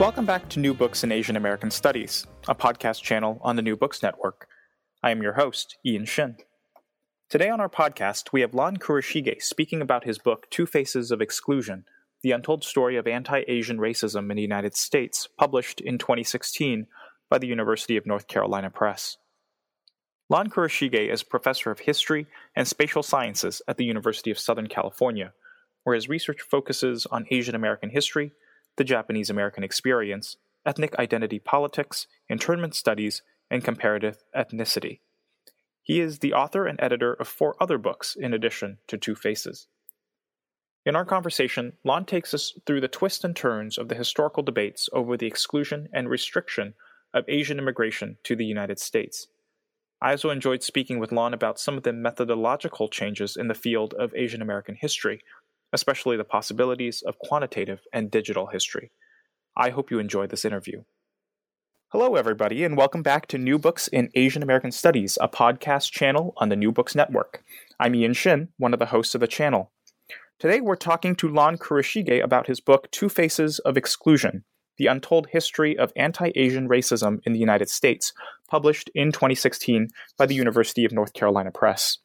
Welcome back to New Books in Asian American Studies, a podcast channel on the New Books Network. I am your host, Ian Shin. Today on our podcast, we have Lon Kurashige speaking about his book, Two Faces of Exclusion: The Untold Story of Anti-Asian Racism in the United States, published in 2016 by the University of North Carolina Press. Lon Kurashige is professor of history and spatial sciences at the University of Southern California, where his research focuses on Asian American history, the Japanese-American experience, ethnic identity politics, internment studies, and comparative ethnicity. He is the author and editor of 4 other books in addition to Two Faces. In our conversation, Lon takes us through the twists and turns of the historical debates over the exclusion and restriction of Asian immigration to the United States. I also enjoyed speaking with Lon about some of the methodological changes in the field of Asian American history, especially the possibilities of quantitative and digital history. I hope you enjoy this interview. Hello, everybody, and welcome back to New Books in Asian American Studies, a podcast channel on the New Books Network. I'm Ian Shin, one of the hosts of the channel. Today, we're talking to Lon Kurashige about his book, Two Faces of Exclusion: The Untold History of Anti-Asian Racism in the United States, published in 2016 by the University of North Carolina Press.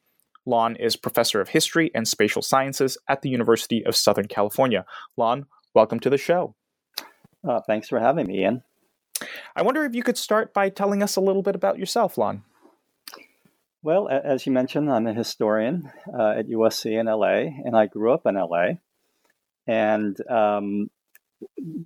Lon is professor of history and spatial sciences at the University of Southern California. Lon, welcome to the show. Thanks for having me, Ian. I wonder if you could start by telling us a little bit about yourself, Lon. Well, as you mentioned, I'm a historian at USC in LA, and I grew up in LA and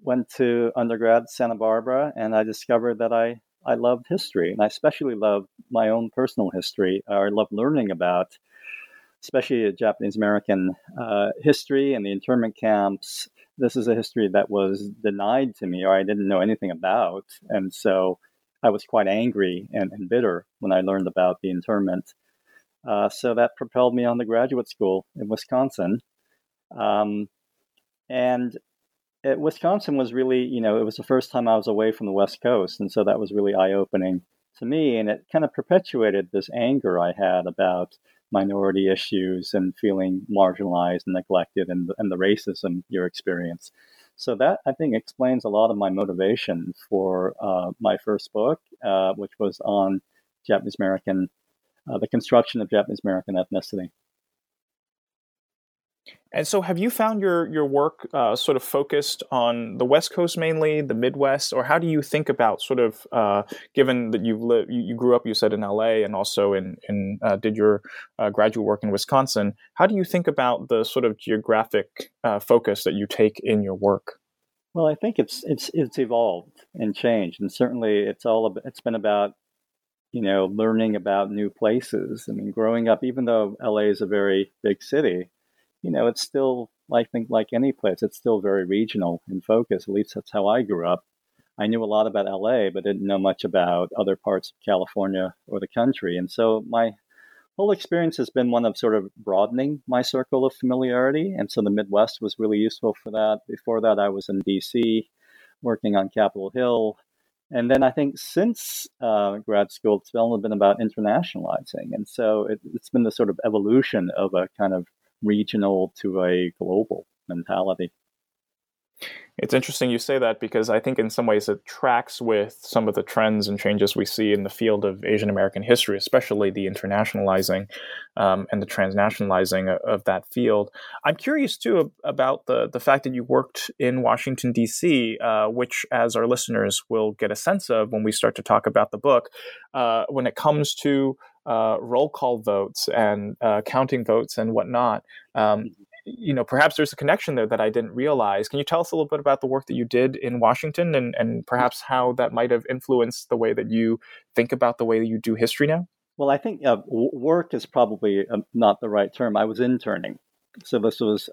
went to undergrad at Santa Barbara, and I discovered that I loved history, and I especially loved my own personal history. I loved learning about, especially Japanese American history and the internment camps. This is a history that was denied to me, or I didn't know anything about. And so I was quite angry and bitter when I learned about the internment. So that propelled me on to graduate school in Wisconsin. Wisconsin was really, it was the first time I was away from the West Coast. And so that was really eye-opening to me. And it kind of perpetuated this anger I had about minority issues and feeling marginalized and neglected and the racism you experience. So that, I think, explains a lot of my motivation for my first book, which was on Japanese American, the construction of Japanese American ethnicity. And so have you found your work sort of focused on the West Coast mainly, the Midwest, or how do you think about sort of, given that you grew up, you said, in LA and also did your graduate work in Wisconsin, how do you think about the sort of geographic focus that you take in your work? Well, I think it's evolved and changed. And certainly it's been about, learning about new places. I mean, growing up, even though LA is a very big city, it's still, I think, like any place, it's still very regional in focus. At least that's how I grew up. I knew a lot about LA, but didn't know much about other parts of California or the country. And so my whole experience has been one of sort of broadening my circle of familiarity. And so the Midwest was really useful for that. Before that, I was in D.C. working on Capitol Hill. And then I think since grad school, it's only been about internationalizing. And so it's been the sort of evolution of a kind of regional to a global mentality. It's interesting you say that because I think in some ways it tracks with some of the trends and changes we see in the field of Asian American history, especially the internationalizing and the transnationalizing of that field. I'm curious too about the fact that you worked in Washington, D.C., which as our listeners will get a sense of when we start to talk about the book, when it comes to roll call votes and counting votes and whatnot. Perhaps there's a connection there that I didn't realize. Can you tell us a little bit about the work that you did in Washington and perhaps how that might have influenced the way that you think about the way that you do history now? Well, I think work is probably not the right term. I was interning. So this was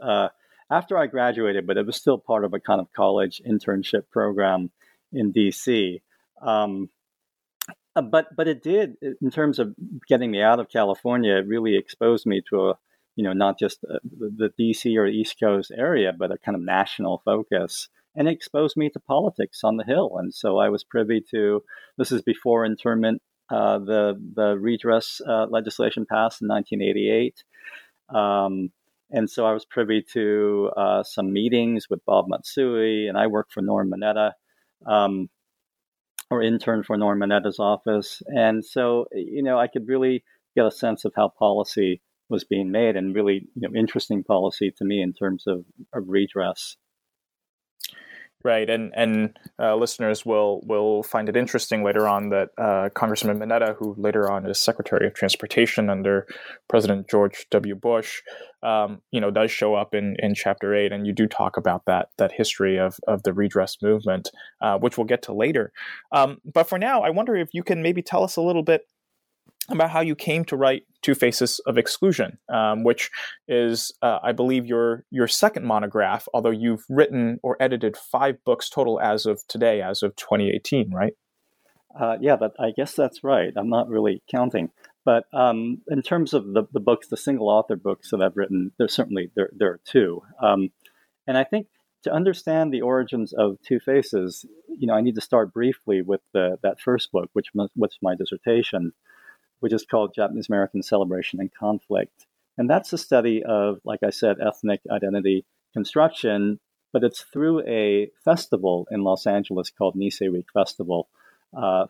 after I graduated, but it was still part of a kind of college internship program in D.C. But it did, in terms of getting me out of California, it really exposed me to a, you know, not just the D.C. or East Coast area, but a kind of national focus. And it exposed me to politics on the Hill. And so I was privy to, this is before internment, the redress legislation passed in 1988. And so I was privy to some meetings with Bob Matsui, and I worked for Norm Mineta, or interned for Norm Mineta's office. And so, you know, I could really get a sense of how policy was being made, and really, you know, interesting policy to me in terms of redress. Right, and listeners will find it interesting later on that Congressman Mineta, who later on is Secretary of Transportation under President George W. Bush, does show up in Chapter 8, and you do talk about that history of the redress movement, which we'll get to later. But for now, I wonder if you can maybe tell us a little bit about how you came to write Two Faces of Exclusion, which is, I believe, your second monograph, although you've written or edited 5 books total as of today, as of 2018, right? Yeah, but I guess that's right. I'm not really counting. But in terms of the books, the single author books that I've written, there are 2. And I think to understand the origins of Two Faces, you know, I need to start briefly with that first book, which was my dissertation, which is called Japanese American Celebration and Conflict. And that's a study of, like I said, ethnic identity construction, but it's through a festival in Los Angeles called Nisei Week Festival,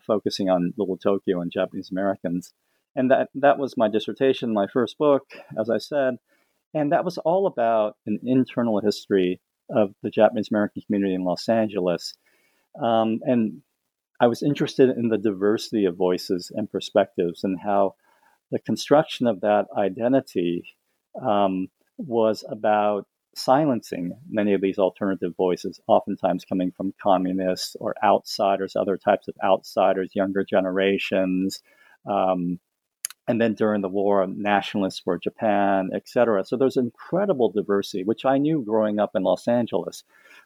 focusing on Little Tokyo and Japanese Americans. And that was my dissertation, my first book, as I said. And that was all about an internal history of the Japanese American community in Los Angeles. And I was interested in the diversity of voices and perspectives, and how the construction of that identity was about silencing many of these alternative voices, oftentimes coming from communists or outsiders, other types of outsiders, younger generations, and then during the war, nationalists for Japan, etc. So there's incredible diversity, which I knew growing up in Los Angeles,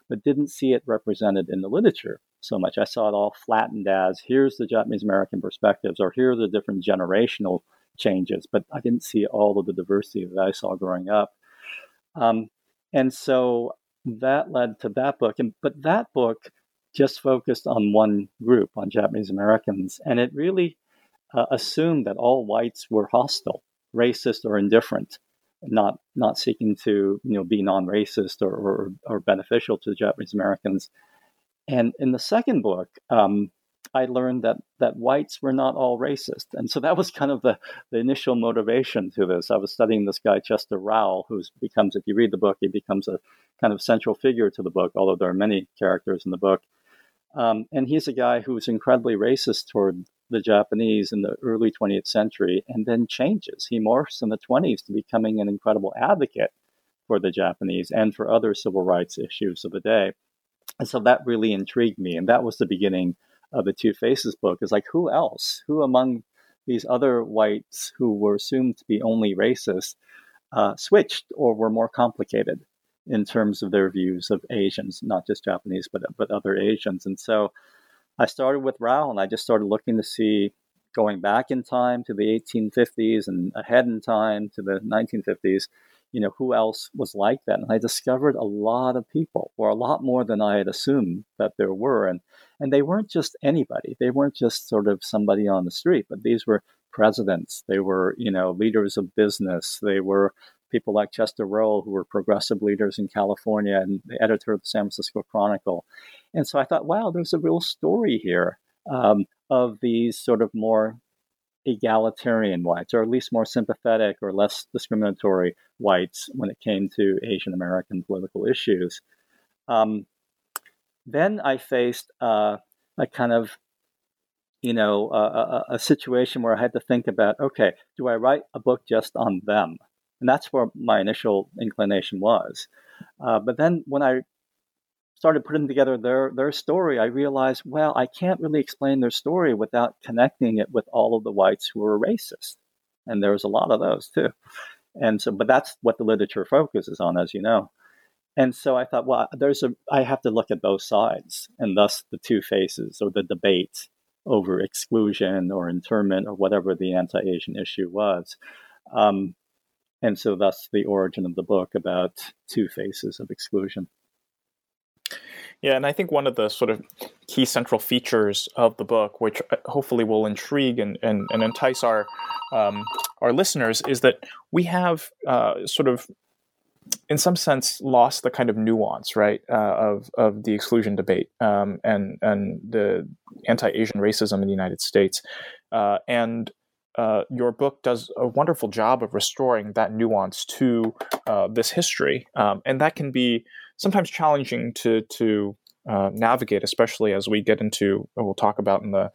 but didn't see it represented in the literature so much. I saw it all flattened as, here's the Japanese American perspectives, or here are the different generational changes, but I didn't see all of the diversity that I saw growing up. And so that led to that book. But that book just focused on one group, on Japanese Americans, and it really assumed that all whites were hostile, racist, or indifferent, not seeking to, you know, be non-racist or beneficial to Japanese Americans. And in the second book, I learned that whites were not all racist. And so that was kind of the initial motivation to this. I was studying this guy, Chester Rowell, who becomes, if you read the book, he becomes a kind of central figure to the book, although there are many characters in the book. And he's a guy who was incredibly racist toward the Japanese in the early 20th century, and then changes. He morphs in the 20s to becoming an incredible advocate for the Japanese and for other civil rights issues of the day. And so that really intrigued me. And that was the beginning of the Two Faces book. It's like, who else? Who among these other whites who were assumed to be only racist switched or were more complicated in terms of their views of Asians, not just Japanese, but other Asians? And so I started with Rao, and I just started looking to see, going back in time to the 1850s and ahead in time to the 1950s, you know, who else was like that? And I discovered a lot of people, or a lot more than I had assumed that there were. And they weren't just anybody. They weren't just sort of somebody on the street, but these were presidents. They were, you know, leaders of business. They were people like Chester Rowell, who were progressive leaders in California and the editor of the San Francisco Chronicle. And so I thought, wow, there's a real story here of these sort of more egalitarian whites, or at least more sympathetic or less discriminatory whites when it came to Asian American political issues. Then I faced a kind of, you know, a situation where I had to think about, okay, do I write a book just on them? And that's where my initial inclination was. But then when I started putting together their story, I realized, well, I can't really explain their story without connecting it with all of the whites who were racist. And there was a lot of those too. And so, but that's what the literature focuses on, as you know. And so I thought, well, I have to look at both sides, and thus the two faces or the debate over exclusion or internment or whatever the anti-Asian issue was. And so thus the origin of the book about two faces of exclusion. Yeah, and I think one of the sort of key central features of the book, which hopefully will intrigue and entice our listeners, is that we have sort of, in some sense, lost the kind of nuance, right, of the exclusion debate and the anti-Asian racism in the United States. And your book does a wonderful job of restoring that nuance to this history. And that can be sometimes challenging to navigate, especially as we get into, we'll talk about in the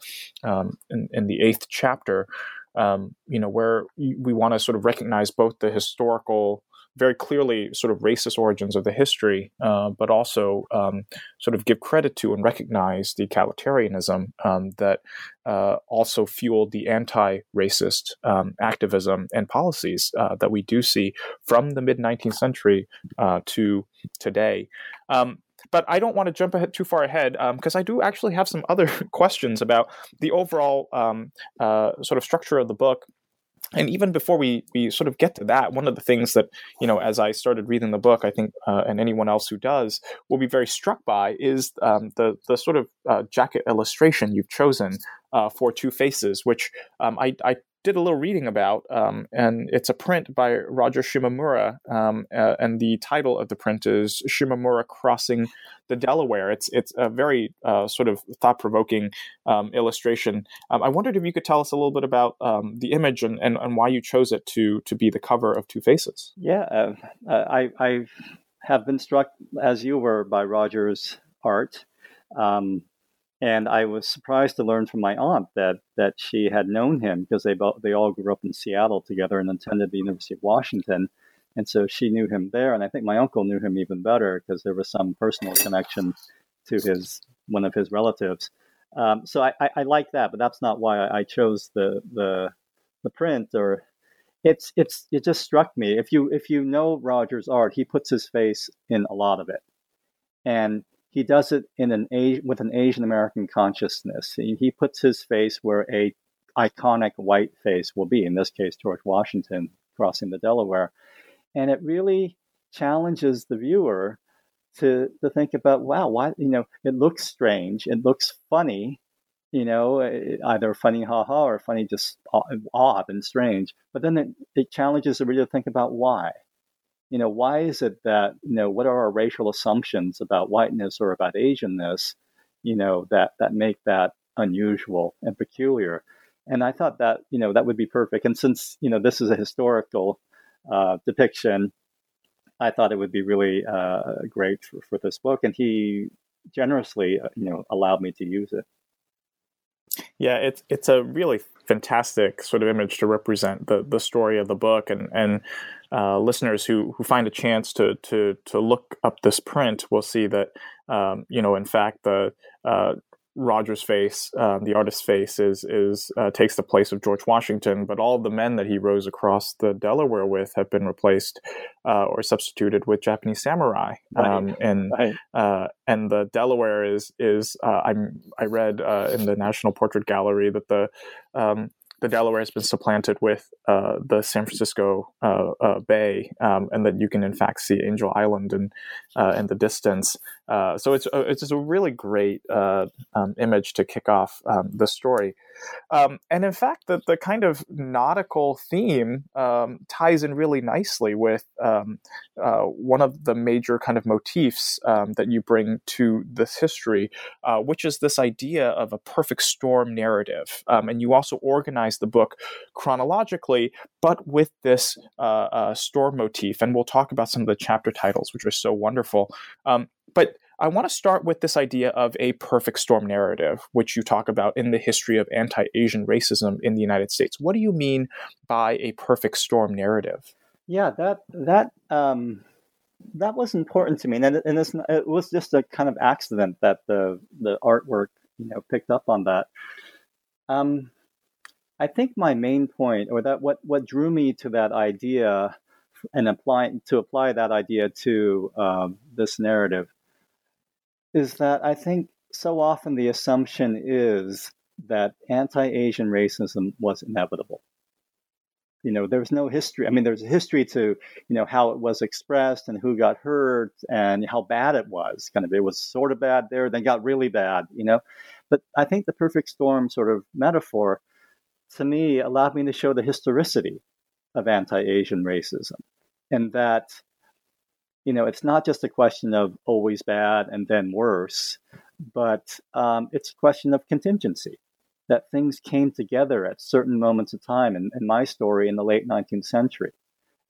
in the eighth chapter, where we want to sort of recognize both the historical, very clearly sort of racist origins of the history, but also sort of give credit to and recognize the egalitarianism that also fueled the anti-racist activism and policies that we do see from the mid-19th century to today. But I don't want to jump ahead too far ahead because I do actually have some other questions about the overall sort of structure of the book. And even before we sort of get to that, one of the things that, as I started reading the book, I think, and anyone else who does, will be very struck by is the sort of jacket illustration you've chosen for Two Faces, which I did a little reading about, and it's a print by Roger Shimamura, and the title of the print is Shimamura Crossing the Delaware. It's a very sort of thought-provoking illustration. I wondered if you could tell us a little bit about the image and why you chose it to be the cover of Two Faces. Yeah, I have been struck, as you were, by Roger's art. And I was surprised to learn from my aunt that she had known him because they all grew up in Seattle together and attended the University of Washington. And so she knew him there. And I think my uncle knew him even better because there was some personal connection to one of his relatives. So I like that, but that's not why I chose the print. Or it just struck me. If you know Roger's art, he puts his face in a lot of it. And he does it with an Asian American consciousness. He puts his face where a iconic white face will be, in this case, George Washington crossing the Delaware. And it really challenges the viewer to think about, wow, why, it looks strange. It looks funny, either funny, ha-ha, or funny, just odd and strange. But then it challenges the reader to think about why. Why is it that, what are our racial assumptions about whiteness or about Asianness, that make that unusual and peculiar? And I thought that, that would be perfect. And since, this is a historical depiction, I thought it would be really great for this book. And he generously, allowed me to use it. Yeah, it's a really fantastic sort of image to represent the story of the book, and listeners who find a chance to look up this print will see that in fact the Roger's face, the artist's face, is takes the place of George Washington, but all of the men that he rose across the Delaware with have been replaced or substituted with Japanese samurai. And the Delaware is I read in the National Portrait Gallery that the Delaware has been supplanted with the San Francisco Bay, and that you can in fact see Angel Island in the distance. So it's a really great image to kick off the story. And in fact, the kind of nautical theme ties in really nicely with one of the major kind of motifs that you bring to this history, which is this idea of a perfect storm narrative. And you also organize the book chronologically, but with this storm motif. And we'll talk about some of the chapter titles, which are so wonderful. But I want to start with this idea of a perfect storm narrative, which you talk about in the history of anti-Asian racism in the United States. What do you mean by a perfect storm narrative? Yeah, that was important to me, and it was just a kind of accident that the artwork picked up on that. I think my main point, or that what drew me to that idea and apply that idea to this narrative is that I think so often the assumption is that anti-Asian racism was inevitable. You know, there's no history. I mean, there's a history to, you know, how it was expressed and who got hurt and how bad it was. Kind of, it was sort of bad there, then got really bad, you know. But I think the perfect storm sort of metaphor, to me, allowed me to show the historicity of anti-Asian racism, and that, you know, it's not just a question of always bad and then worse, but it's a question of contingency, that things came together at certain moments of time, in my story, in the late 19th century,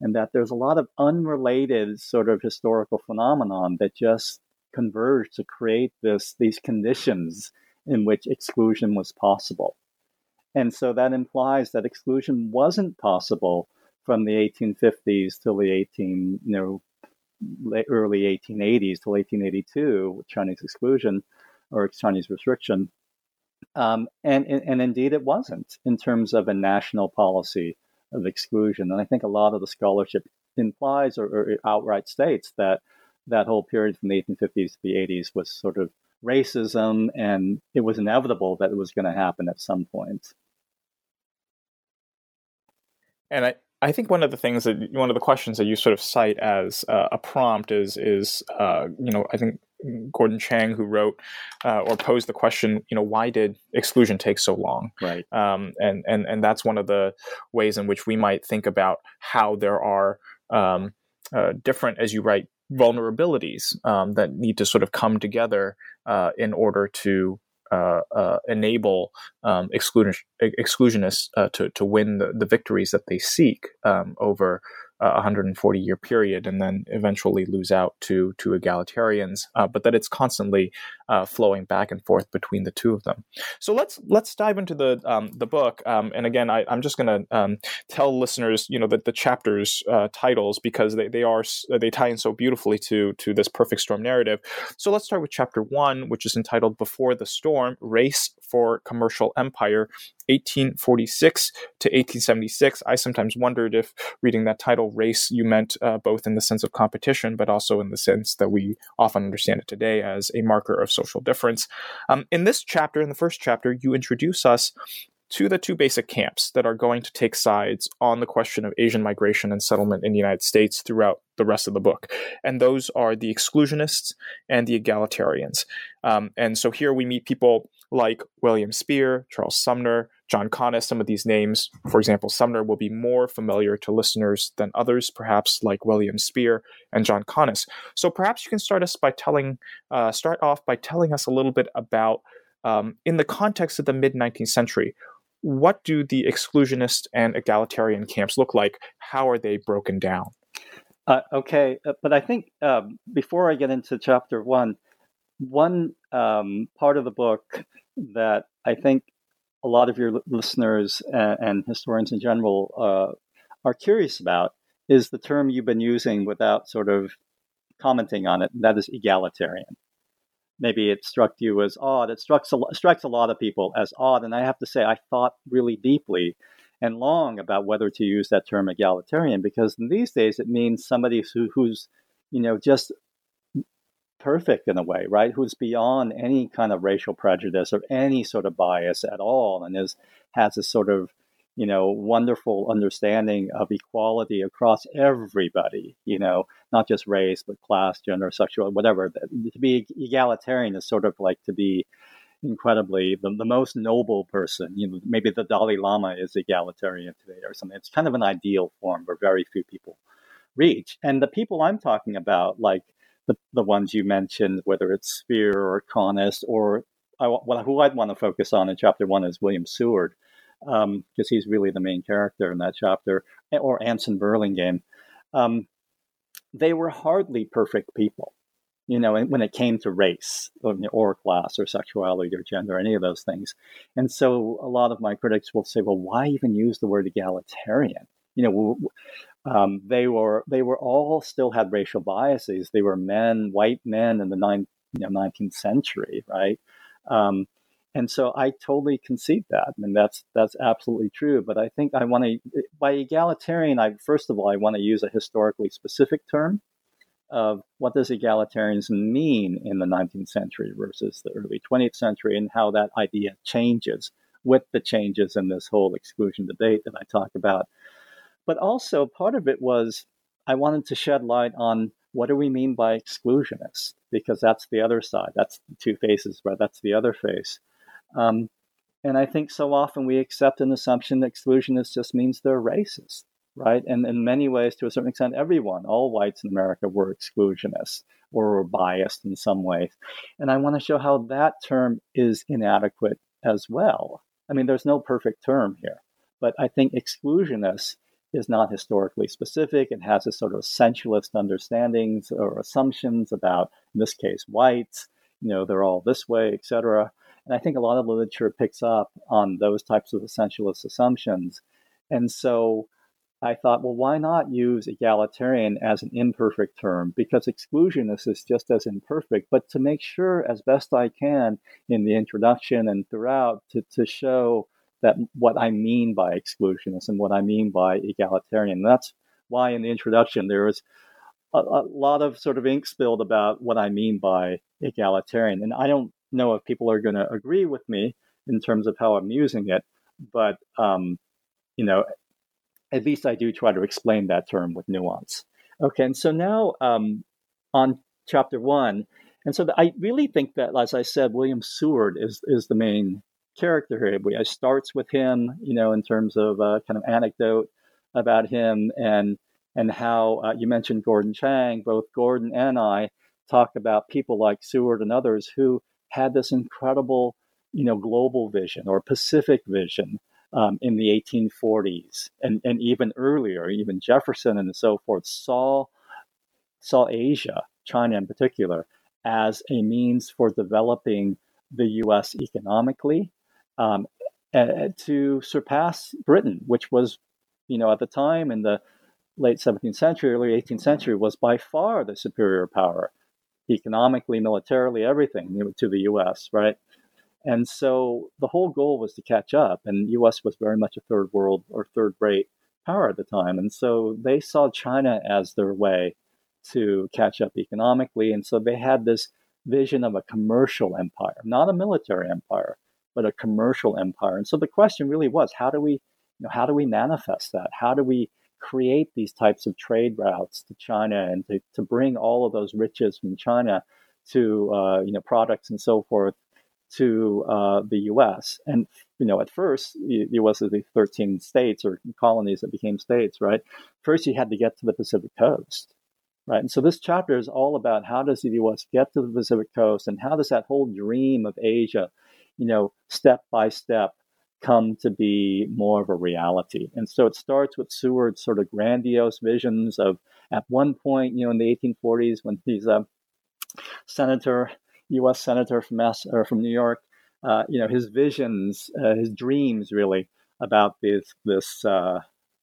and that there's a lot of unrelated sort of historical phenomenon that just converged to create these conditions in which exclusion was possible. And so that implies that exclusion wasn't possible from the 1850s till early 1880s till 1882 with Chinese exclusion or Chinese restriction. And indeed, it wasn't in terms of a national policy of exclusion. And I think a lot of the scholarship implies or outright states that that whole period from the 1850s to the 80s was sort of racism, and it was inevitable that it was going to happen at some point. And I think one of the questions that you sort of cite as a prompt is you know, I think Gordon Chang, who wrote or posed the question, you know, why did exclusion take so long? Right. And that's one of the ways in which we might think about how there are different, as you write, vulnerabilities that need to sort of come together in order to enable exclusionists to win the victories that they seek over a 140-year period, and then eventually lose out to egalitarians. But that it's constantly flowing back and forth between the two of them. So let's dive into the book. And again, I'm just going to tell listeners, you know, that the chapters titles, because they tie in so beautifully to this perfect storm narrative. So let's start with chapter 1, which is entitled "Before the Storm: Race for Commercial Empire, 1846 to 1876. I sometimes wondered if reading that title, race, you meant both in the sense of competition, but also in the sense that we often understand it today as a marker of social difference. In this chapter, in the first chapter, you introduce us to the two basic camps that are going to take sides on the question of Asian migration and settlement in the United States throughout the rest of the book. And those are the exclusionists and the egalitarians. And so here we meet people like William Spear, Charles Sumner, John Conness. Some of these names, for example, Sumner, will be more familiar to listeners than others, perhaps like William Spear and John Conness. So perhaps you can start off by telling us a little bit about, in the context of the mid-19th century, what do the exclusionist and egalitarian camps look like? How are they broken down? But I think before I get into chapter 1, part of the book that I think a lot of your listeners and historians in general are curious about is the term you've been using without sort of commenting on it, and that is egalitarian. Maybe it struck you as odd. It strikes a lot of people as odd, and I have to say I thought really deeply and long about whether to use that term egalitarian, because in these days it means somebody who's, you know, just perfect in a way, right? Who's beyond any kind of racial prejudice or any sort of bias at all, and has this sort of, you know, wonderful understanding of equality across everybody, you know, not just race, but class, gender, sexual, whatever. To be egalitarian is sort of like to be incredibly the most noble person. You know, maybe the Dalai Lama is egalitarian today or something. It's kind of an ideal form where very few people reach. And the people I'm talking about, like the ones you mentioned, whether it's Spear or Conness, or who I'd want to focus on in chapter 1 is William Seward, because he's really the main character in that chapter, or Anson Burlingame. They were hardly perfect people, you know, when it came to race or class or sexuality or gender, any of those things. And so a lot of my critics will say, well, why even use the word egalitarian? You know, they were all still had racial biases. They were white men in the 19th century, right? And so I totally concede that. I mean, that's absolutely true. But I think I want to, by egalitarian, I want to use a historically specific term of what does egalitarianism mean in the 19th century versus the early 20th century, and how that idea changes with the changes in this whole exclusion debate that I talk about. But also part of it was I wanted to shed light on what do we mean by exclusionists, because that's the other side. That's the two faces, right? That's the other face. And I think so often we accept an assumption that exclusionists just means they're racist, right? And in many ways, to a certain extent, everyone, all whites in America were exclusionists or were biased in some ways. And I want to show how that term is inadequate as well. I mean, there's no perfect term here, but I think exclusionists is not historically specific. It has a sort of essentialist understandings or assumptions about, in this case, whites, you know, they're all this way, et cetera. And I think a lot of literature picks up on those types of essentialist assumptions. And so I thought, well, why not use egalitarian as an imperfect term? Because exclusionist is just as imperfect, but to make sure as best I can in the introduction and throughout to show that what I mean by exclusionist and what I mean by egalitarian. That's why in the introduction there was a lot of sort of ink spilled about what I mean by egalitarian. And I don't know if people are going to agree with me in terms of how I'm using it, but you know, at least I do try to explain that term with nuance. Okay, and so now on chapter one, and so I really think that, as I said, William Seward is the main character here. It starts with him, you know, in terms of kind of anecdote about him and how you mentioned Gordon Chang. Both Gordon and I talk about people like Seward and others who had this incredible, you know, global vision or Pacific vision in the 1840s and even earlier. Even Jefferson and so forth saw Asia, China in particular, as a means for developing the U.S. economically. To surpass Britain, which was, you know, at the time in the late 17th century, early 18th century, was by far the superior power, economically, militarily, everything, you know, to the U.S., right? And so the whole goal was to catch up, and U.S. was very much a third world or third-rate power at the time. And so they saw China as their way to catch up economically. And so they had this vision of a commercial empire, not a military empire, but a commercial empire. And so the question really was, how do we manifest that? How do we create these types of trade routes to China and to bring all of those riches from China to, products and so forth to the U.S.? And, you know, at first, the U.S. is the 13 states or colonies that became states, right? First, you had to get to the Pacific Coast, right? And so this chapter is all about how does the U.S. get to the Pacific Coast and how does that whole dream of Asia, you know, step by step, come to be more of a reality. And so it starts with Seward's sort of grandiose visions of, at one point, you know, in the 1840s, when he's a senator, U.S. senator from New York, his visions, his dreams, really about this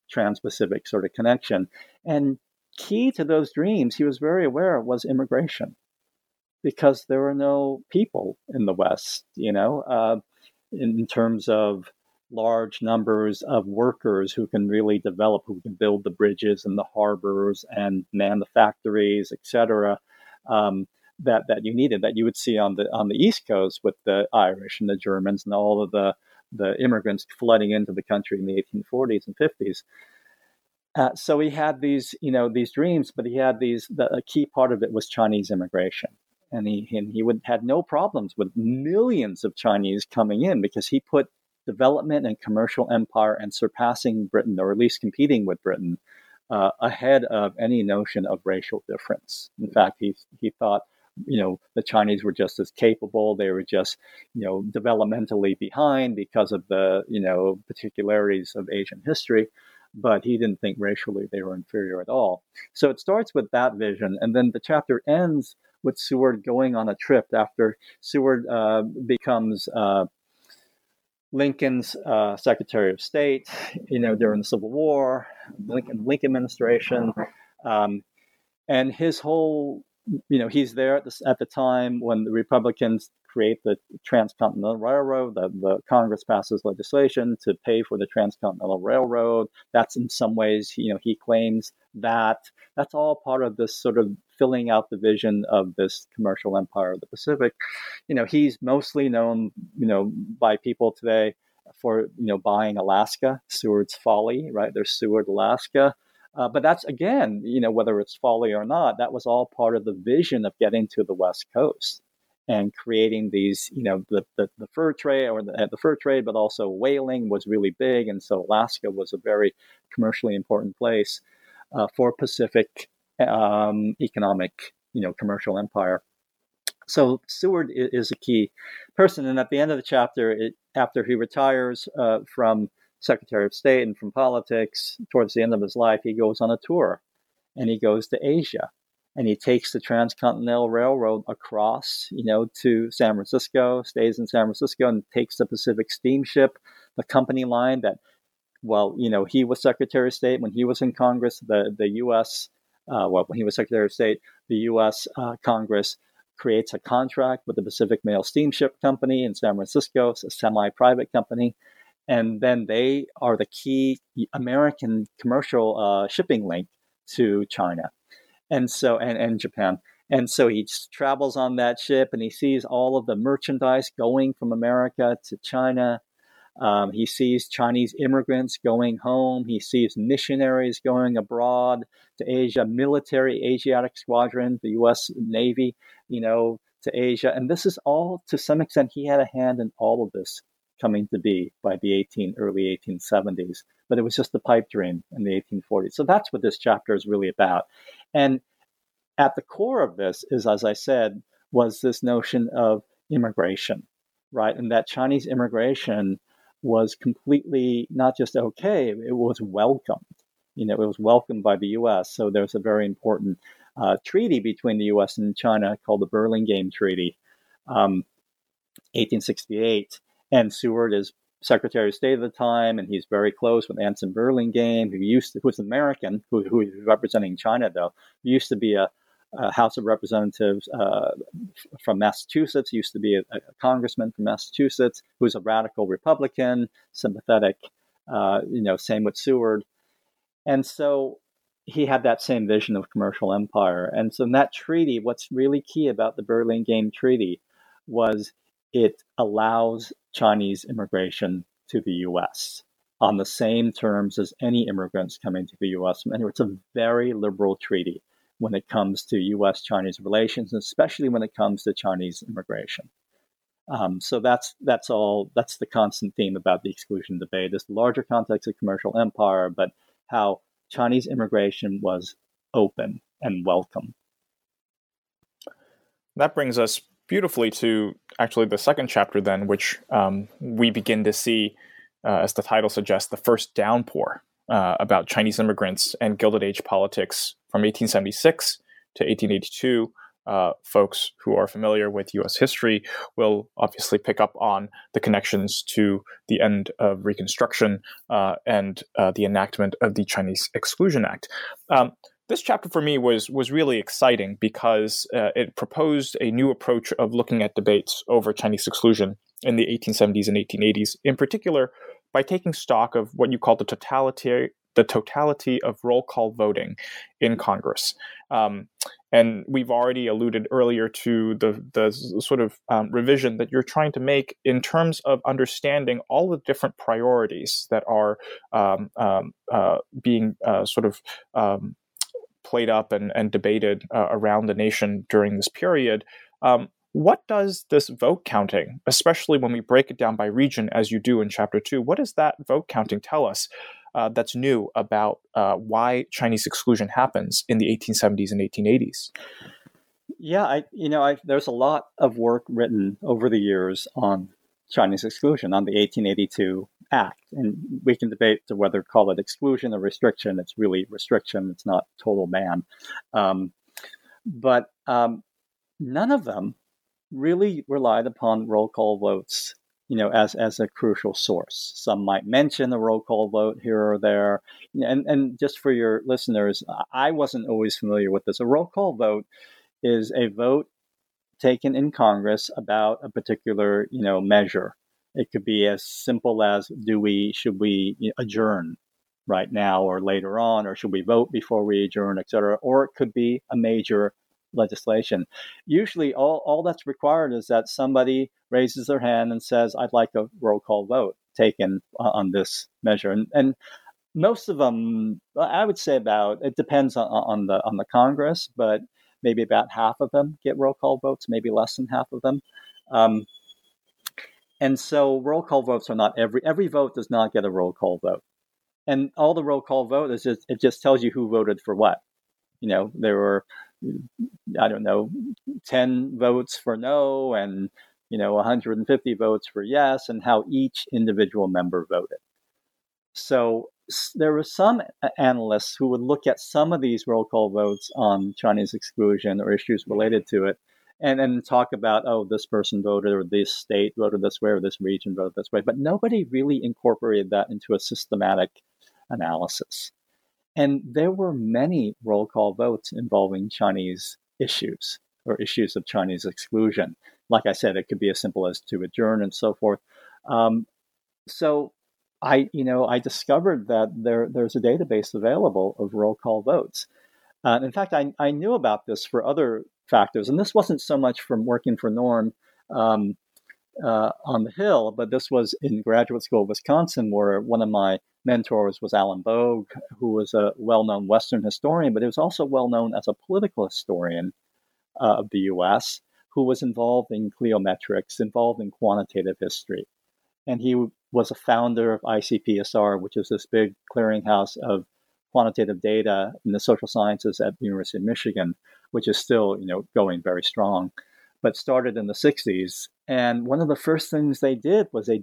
trans-Pacific sort of connection. And key to those dreams, he was very aware, was immigration, because there were no people in the West, you know, in terms of large numbers of workers who can really develop, who can build the bridges and the harbors and man the factories, et cetera, that you needed, that you would see on the East Coast with the Irish and the Germans and all of the immigrants flooding into the country in the 1840s and 50s. So he had these dreams, but he had a key part of it was Chinese immigration. And he had no problems with millions of Chinese coming in, because he put development and commercial empire and surpassing Britain, or at least competing with Britain, ahead of any notion of racial difference. In fact, he thought, you know, the Chinese were just as capable. They were just, you know, developmentally behind because of the, you know, particularities of Asian history. But he didn't think racially they were inferior at all. So it starts with that vision. And then the chapter ends with Seward going on a trip after Seward becomes Lincoln's Secretary of State, you know, during the Civil War, Lincoln administration. And his whole you know, he's there at the time when the Republicans create the Transcontinental Railroad. The Congress passes legislation to pay for the Transcontinental Railroad. That's in some ways, you know, he claims that. That's all part of this sort of filling out the vision of this commercial empire of the Pacific. You know, he's mostly known, you know, by people today for, you know, buying Alaska, Seward's Folly, right? There's Seward, Alaska. But that's, again, you know, whether it's folly or not, that was all part of the vision of getting to the West Coast and creating these, you know, the fur trade, or the fur trade, but also whaling was really big. And so Alaska was a very commercially important place for Pacific economic, you know, commercial empire. So Seward is a key person. And at the end of the chapter, after he retires from Secretary of State and from politics, towards the end of his life, he goes on a tour and he goes to Asia and he takes the Transcontinental Railroad across, you know, to San Francisco, stays in San Francisco and takes the Pacific Steamship, the company line that, well, you know, he was Secretary of State when he was in Congress, the U.S. When he was Secretary of State, the U.S. Congress creates a contract with the Pacific Mail Steamship Company in San Francisco. It's a semi-private company. And then they are the key American commercial shipping link to China and Japan. And so he travels on that ship and he sees all of the merchandise going from America to China. He sees Chinese immigrants going home. He sees missionaries going abroad to Asia, military Asiatic squadron, the U.S. Navy, you know, to Asia. And this is all, to some extent, he had a hand in all of this coming to be by the early 1870s, but it was just the pipe dream in the 1840s. So that's what this chapter is really about. And at the core of this is, as I said, was this notion of immigration, right? And that Chinese immigration was completely not just okay, it was welcomed. You know, it was welcomed by the U.S. So there's a very important treaty between the U.S. and China called the Burlingame Treaty, 1868. And Seward is Secretary of State at the time, and he's very close with Anson Burlingame, who's American, who is representing China, though. He used to be a House of Representatives from Massachusetts, he used to be a congressman from Massachusetts, who's a radical Republican, sympathetic, you know, same with Seward. And so he had that same vision of commercial empire. And so in that treaty, what's really key about the Burlingame Treaty was it allows Chinese immigration to the U.S. on the same terms as any immigrants coming to the U.S. And it's a very liberal treaty when it comes to U.S.-Chinese relations, especially when it comes to Chinese immigration. So that's all. That's the constant theme about the exclusion debate. This larger context of commercial empire, but how Chinese immigration was open and welcome. That brings us beautifully to actually the second chapter then, which we begin to see, as the title suggests, the first downpour about Chinese immigrants and Gilded Age politics from 1876 to 1882. Folks who are familiar with U.S. history will obviously pick up on the connections to the end of Reconstruction and the enactment of the Chinese Exclusion Act. This chapter for me was really exciting because it proposed a new approach of looking at debates over Chinese exclusion in the 1870s and 1880s, in particular by taking stock of what you call the totality of roll call voting in Congress. And we've already alluded earlier to the sort of revision that you're trying to make in terms of understanding all the different priorities that are being sort of played up and debated around the nation during this period. What does this vote counting, especially when we break it down by region as you do in Chapter 2, what does that vote counting tell us that's new about why Chinese exclusion happens in the 1870s and 1880s? Yeah, there's a lot of work written over the years on Chinese exclusion, on the 1882 Act. And we can debate to whether to call it exclusion or restriction. It's really restriction. It's not total ban. But none of them really relied upon roll call votes, you know, as a crucial source. Some might mention the roll call vote here or there. And just for your listeners, I wasn't always familiar with this. A roll call vote is a vote taken in Congress about a particular, measure. It could be as simple as should we adjourn right now or later on, or should we vote before we adjourn, et cetera, or it could be a major legislation. Usually all that's required is that somebody raises their hand and says, I'd like a roll call vote taken on this measure. And most of them, I would say it depends on the Congress, but maybe about half of them get roll call votes, maybe less than half of them. And so roll call votes are not every vote does not get a roll call vote. And all the roll call vote is it just tells you who voted for what. There were, 10 votes for no and, 150 votes for yes, and how each individual member voted. So there were some analysts who would look at some of these roll call votes on Chinese exclusion or issues related to it and then talk about, this person voted or this state voted this way or this region voted this way. But nobody really incorporated that into a systematic analysis. And there were many roll call votes involving Chinese issues or issues of Chinese exclusion. Like I said, it could be as simple as to adjourn and so forth. I discovered that there's a database available of roll call votes. In fact, I knew about this for other factors, and this wasn't so much from working for Norm on the Hill, but this was in graduate school, Wisconsin, where one of my mentors was Alan Bogue, who was a well-known Western historian, but he was also well-known as a political historian of the U.S., who was involved in cleometrics, involved in quantitative history. And he was a founder of ICPSR, which is this big clearinghouse of quantitative data in the social sciences at the University of Michigan, which is still, going very strong, but started in the 60s. And one of the first things they did was they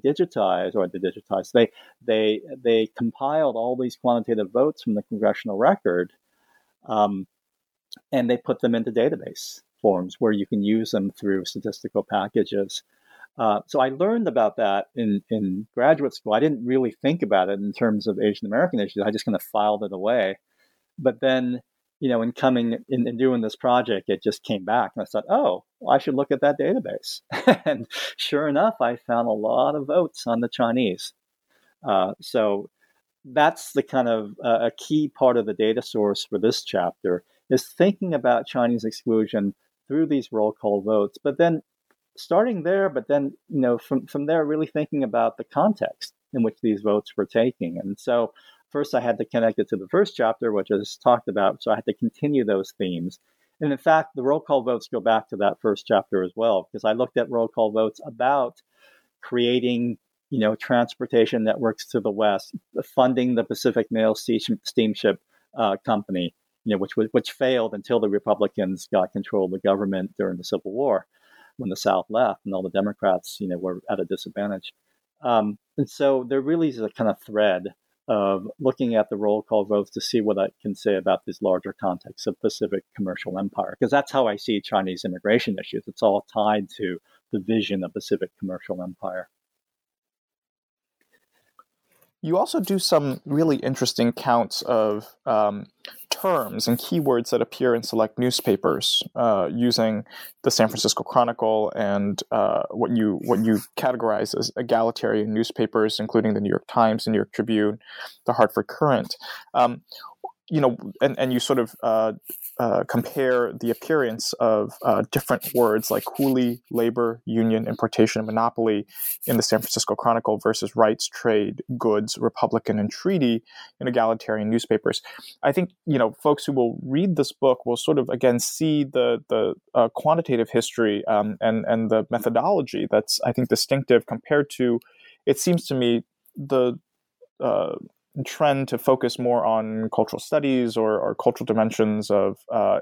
compiled all these quantitative votes from the congressional record, and they put them into database forms where you can use them through statistical packages. So I learned about that in graduate school. I didn't really think about it in terms of Asian American issues. I just kind of filed it away. But then, in coming in doing this project, it just came back. And I thought, I should look at that database. And sure enough, I found a lot of votes on the Chinese. So that's the kind of a key part of the data source for this chapter is thinking about Chinese exclusion through these roll call votes. But then starting there, but then, from there, really thinking about the context in which these votes were taking. And so first I had to connect it to the first chapter, which I just talked about. So I had to continue those themes. And in fact, the roll call votes go back to that first chapter as well, because I looked at roll call votes about creating, transportation networks to the West, funding the Pacific Mail Steamship Company, which failed until the Republicans got control of the government during the Civil War, when the South left and all the Democrats, were at a disadvantage. And so there really is a kind of thread of looking at the roll call votes to see what I can say about this larger context of Pacific commercial empire, because that's how I see Chinese immigration issues. It's all tied to the vision of Pacific commercial empire. You also do some really interesting counts of terms and keywords that appear in select newspapers using the San Francisco Chronicle and what you categorize as egalitarian newspapers, including the New York Times, the New York Tribune, the Hartford Courant. And you sort of compare the appearance of different words like coolie, labor, union, importation, and monopoly in the San Francisco Chronicle versus rights, trade, goods, Republican, and treaty in egalitarian newspapers. I think, folks who will read this book will sort of, again, see the quantitative history and the methodology that's, I think, distinctive compared to, it seems to me, the trend to focus more on cultural studies or cultural dimensions of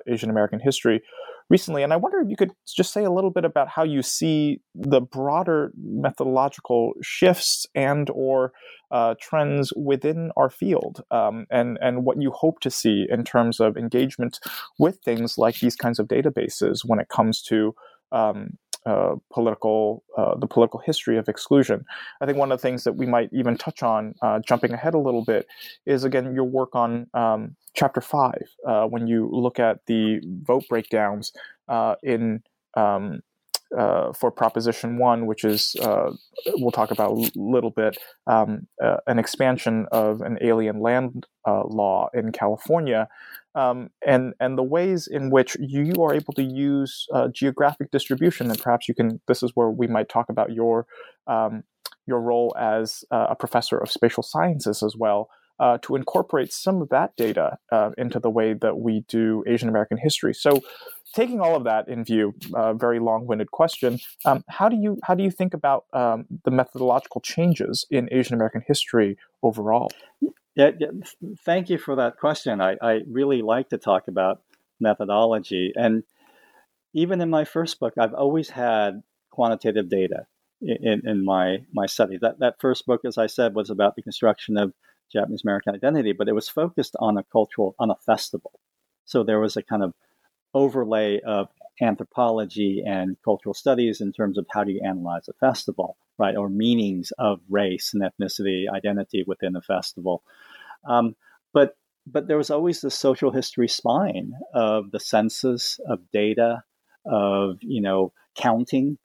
Asian American history recently. And I wonder if you could just say a little bit about how you see the broader methodological shifts and or trends within our field and what you hope to see in terms of engagement with things like these kinds of databases when it comes to the political history of exclusion. I think one of the things that we might even touch on, jumping ahead a little bit, is again your work on Chapter 5, when you look at the vote breakdowns for Proposition 1, which is, we'll talk about a little bit, an expansion of an alien land law in California, and the ways in which you are able to use geographic distribution, and perhaps you can, this is where we might talk about your role as a professor of spatial sciences as well, to incorporate some of that data into the way that we do Asian American history. So taking all of that in view, very long-winded question, how do you think about the methodological changes in Asian American history overall? Yeah, thank you for that question. I really like to talk about methodology. And even in my first book, I've always had quantitative data in my studies. That first book, as I said, was about the construction of Japanese American identity, but it was focused on a festival. So there was a kind of overlay of anthropology and cultural studies in terms of how do you analyze a festival, right? Or meanings of race and ethnicity, identity within a festival. But there was always the social history spine of the census, of data, of, counting,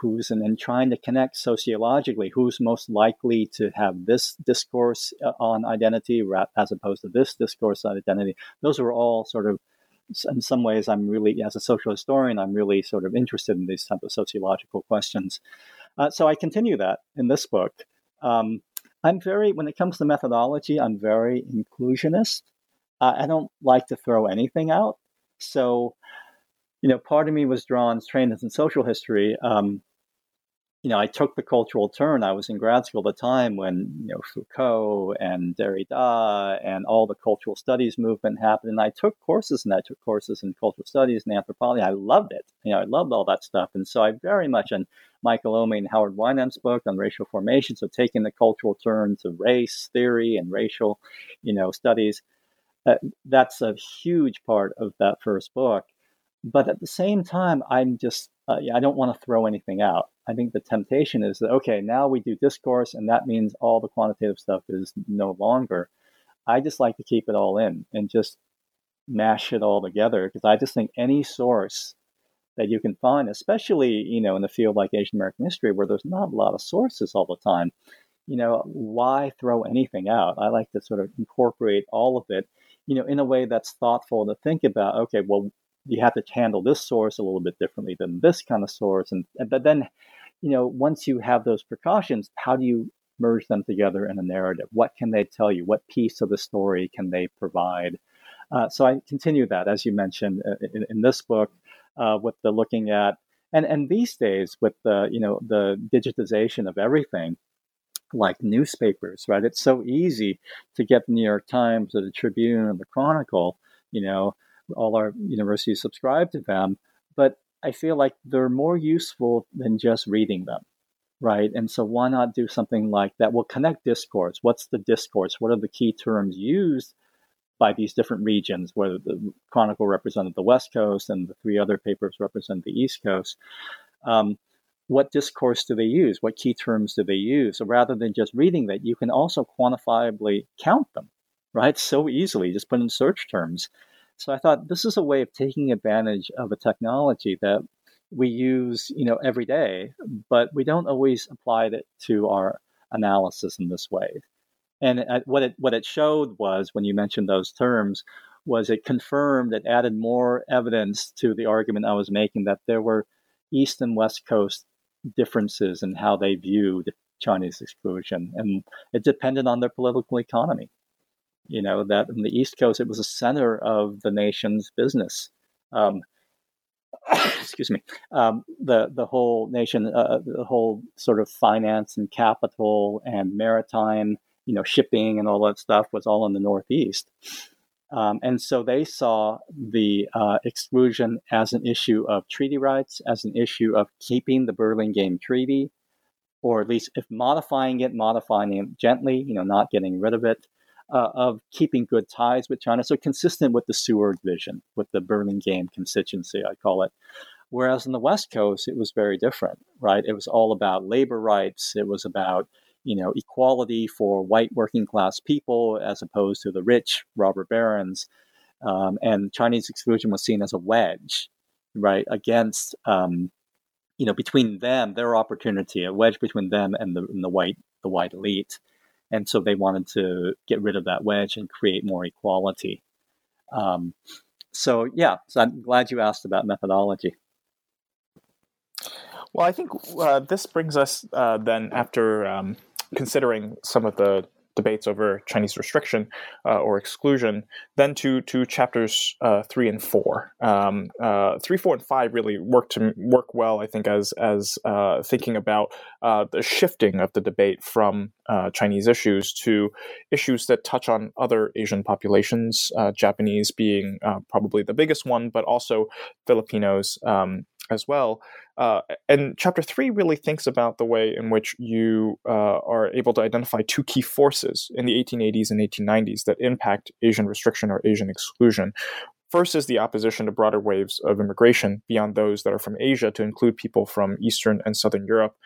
who's, and then trying to connect sociologically, who's most likely to have this discourse on identity as opposed to this discourse on identity. Those were all sort of, in some ways, as a social historian, I'm really sort of interested in these type of sociological questions. So I continue that in this book. When it comes to methodology, I'm very inclusionist. I don't like to throw anything out. So, part of me was trained in social history. I took the cultural turn. I was in grad school at the time when, Foucault and Derrida and all the cultural studies movement happened. And I took courses in cultural studies and anthropology. I loved it. I loved all that stuff. And so I very much, in Michael Omey and Howard Wynaam's book on racial formation, so taking the cultural turn to race theory and racial, studies, that's a huge part of that first book. But at the same time, I'm just, I don't want to throw anything out. I think the temptation is that, okay, now we do discourse, and that means all the quantitative stuff is no longer. I just like to keep it all in and just mash it all together, because I just think any source that you can find, especially, in a field like Asian American history, where there's not a lot of sources all the time, why throw anything out? I like to sort of incorporate all of it, in a way that's thoughtful to think about, okay, well, you have to handle this source a little bit differently than this kind of source. But then, once you have those precautions, how do you merge them together in a narrative? What can they tell you? What piece of the story can they provide? So I continue that, as you mentioned, in this book, with the looking at, and these days with the, the digitization of everything, like newspapers, right? It's so easy to get the New York Times or the Tribune or the Chronicle, all our universities subscribe to them, but I feel like they're more useful than just reading them, right? And so why not do something like that? Well, connect discourse. What's the discourse? What are the key terms used by these different regions, whether the Chronicle represented the West Coast and the three other papers represent the East Coast? What discourse do they use? What key terms do they use? So rather than just reading that, you can also quantifiably count them, right? So easily, just put in search terms. So I thought this is a way of taking advantage of a technology that we use, every day, but we don't always apply it to our analysis in this way. And what it showed was, when you mentioned those terms, was it confirmed, it added more evidence to the argument I was making that there were East and West Coast differences in how they viewed Chinese exclusion, and it depended on their political economy. That in the East Coast, it was a center of the nation's business. Excuse me. The whole nation, the whole sort of finance and capital and maritime, shipping and all that stuff was all in the Northeast. And so they saw the exclusion as an issue of treaty rights, as an issue of keeping the Burlingame Treaty, or at least if modifying it gently, not getting rid of it. Of keeping good ties with China. So consistent with the Seward vision, with the Burlingame constituency, I call it. Whereas in the West Coast, it was very different, right? It was all about labor rights. It was about, equality for white working class people as opposed to the rich robber barons. And Chinese exclusion was seen as a wedge, right, against, between them, their opportunity, a wedge between them and the white elite. And so they wanted to get rid of that wedge and create more equality. So I'm glad you asked about methodology. Well, I think this brings us then after considering some of the debates over Chinese restriction or exclusion, then to chapters 3 and 4. 3, 4, and 5 really work well, I think, as thinking about the shifting of the debate from Chinese issues to issues that touch on other Asian populations, Japanese being probably the biggest one, but also Filipinos as well. And chapter 3 really thinks about the way in which you are able to identify two key forces in the 1880s and 1890s that impact Asian restriction or Asian exclusion. First is the opposition to broader waves of immigration beyond those that are from Asia to include people from Eastern and Southern Europe.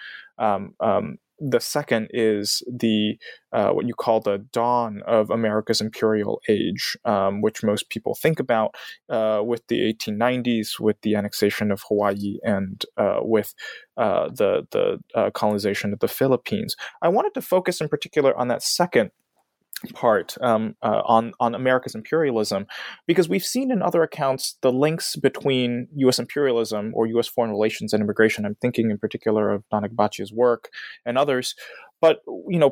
The second is the what you call the dawn of America's imperial age, which most people think about with the 1890s, with the annexation of Hawaii and with the colonization of the Philippines. I wanted to focus in particular on that second part on America's imperialism, because we've seen in other accounts the links between U.S. imperialism or U.S. foreign relations and immigration. I'm thinking in particular of Nanak Bhatia's work and others. But,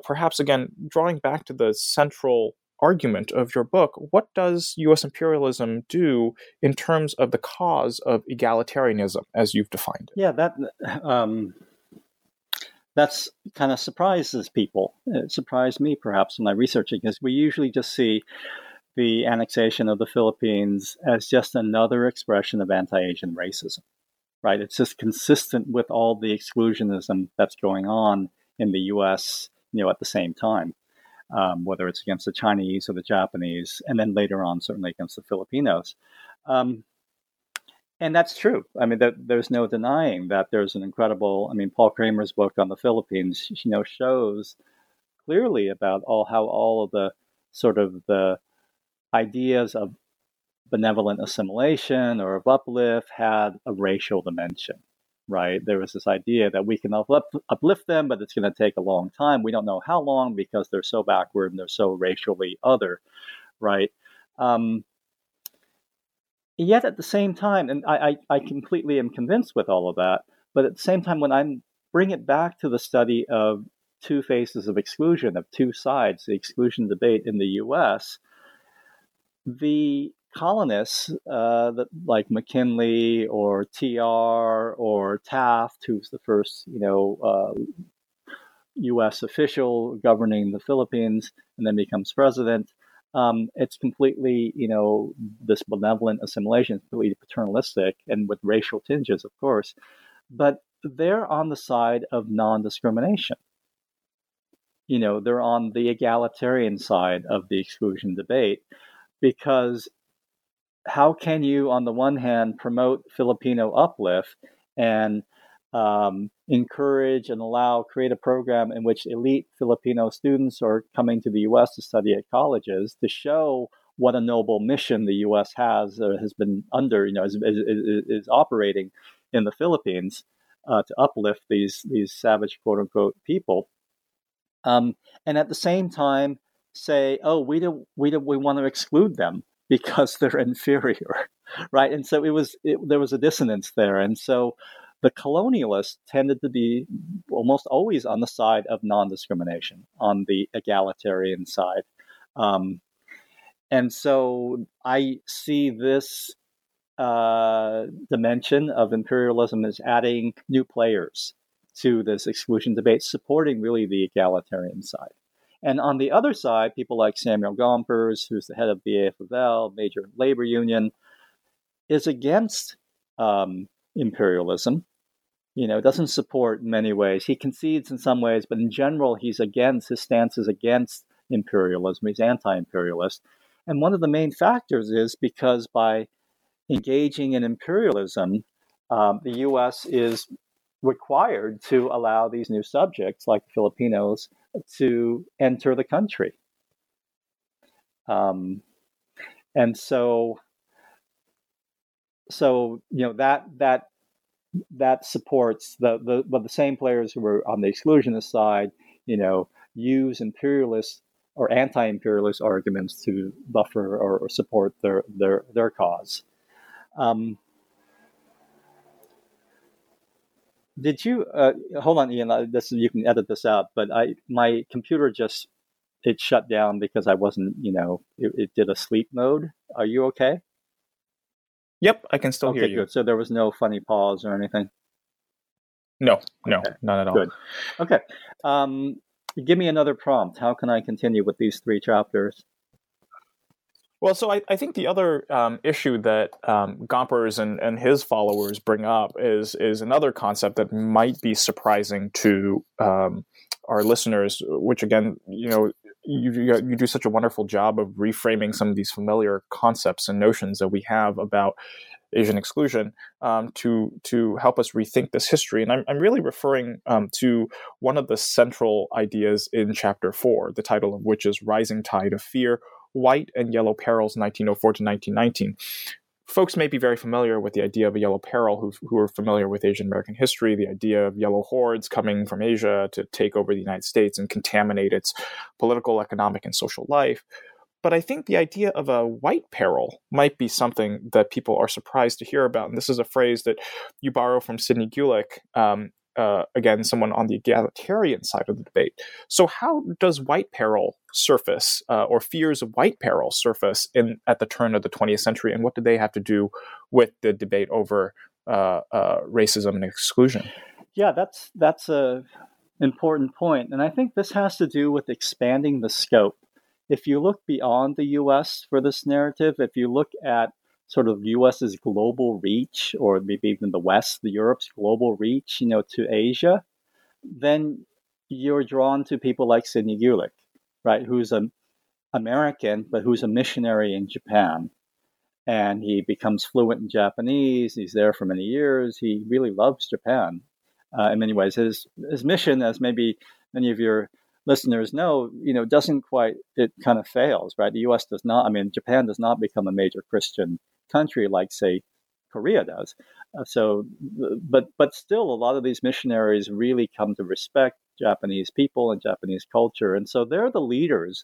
perhaps again, drawing back to the central argument of your book, what does U.S. imperialism do in terms of the cause of egalitarianism as you've defined it? Yeah, that's kind of surprises people. It surprised me, perhaps, in my researching, because we usually just see the annexation of the Philippines as just another expression of anti-Asian racism, right? It's just consistent with all the exclusionism that's going on in the U.S., at the same time, whether it's against the Chinese or the Japanese, and then later on, certainly against the Filipinos. And that's true. I mean, there's no denying that there's an incredible, Paul Kramer's book on the Philippines, shows clearly about how all of the sort of the ideas of benevolent assimilation or of uplift had a racial dimension, right? There was this idea that we can uplift them, but it's going to take a long time. We don't know how long because they're so backward and they're so racially other, right? Yet at the same time, and I completely am convinced with all of that, but at the same time, when I bring it back to the study of two faces of exclusion, of two sides, the exclusion debate in the U.S., the colonists like McKinley or T.R. or Taft, who's the first, U.S. official governing the Philippines and then becomes president, it's completely, this benevolent assimilation is completely paternalistic and with racial tinges, of course, but they're on the side of non-discrimination. They're on the egalitarian side of the exclusion debate, because how can you, on the one hand, promote Filipino uplift and encourage and create a program in which elite Filipino students are coming to the U.S. to study at colleges to show what a noble mission the U.S. has or has been under, is operating in the Philippines to uplift these savage, quote unquote, people, and at the same time say, oh, we want to exclude them because they're inferior, right? And so there was a dissonance there, and so the colonialists tended to be almost always on the side of non-discrimination, on the egalitarian side. And so I see this dimension of imperialism as adding new players to this exclusion debate, supporting really the egalitarian side. And on the other side, people like Samuel Gompers, who's the head of BAFL, major labor union, is against imperialism. Doesn't support in many ways. He concedes in some ways, but in general, his stance is against imperialism. He's anti-imperialist. And one of the main factors is because by engaging in imperialism, the U.S. is required to allow these new subjects, like the Filipinos, to enter the country. And so you know that supports the same players who were on the exclusionist side, you know, use imperialist or anti-imperialist arguments to buffer or support their cause. Did you hold on, Ian? This you can edit this out, but my computer it shut down because I wasn't, it did a sleep mode. Are you okay? Yep, I can still hear you. Good. So there was no funny pause or anything? No, okay. Not at all. Good. Okay. Give me another prompt. How can I continue with these three chapters? Well, so I think the other issue that Gompers and his followers bring up is another concept that might be surprising to our listeners, which again, you do such a wonderful job of reframing some of these familiar concepts and notions that we have about Asian exclusion to help us rethink this history. And I'm really referring to one of the central ideas in Chapter 4, the title of which is Rising Tide of Fear, White and Yellow Perils, 1904 to 1919. Folks may be very familiar with the idea of a yellow peril who are familiar with Asian American history, the idea of yellow hordes coming from Asia to take over the United States and contaminate its political, economic, and social life. But I think the idea of a white peril might be something that people are surprised to hear about. And this is a phrase that you borrow from Sidney Gulick, again, someone on the egalitarian side of the debate. So how does white peril surface or fears of white peril surface at the turn of the 20th century? And what do they have to do with the debate over racism and exclusion? Yeah, that's an important point. And I think this has to do with expanding the scope. If you look beyond the U.S. for this narrative, if you look at sort of U.S.'s global reach, or maybe even the West, the Europe's global reach, to Asia, then you're drawn to people like Sidney Gulick, right, who's an American, but who's a missionary in Japan. And he becomes fluent in Japanese. He's there for many years. He really loves Japan in many ways. His mission, as maybe many of your listeners know, doesn't quite, it kind of fails, right? The U.S. does not, Japan does not become a major Christian country like, say, Korea does. But still, a lot of these missionaries really come to respect Japanese people and Japanese culture. And so they're the leaders,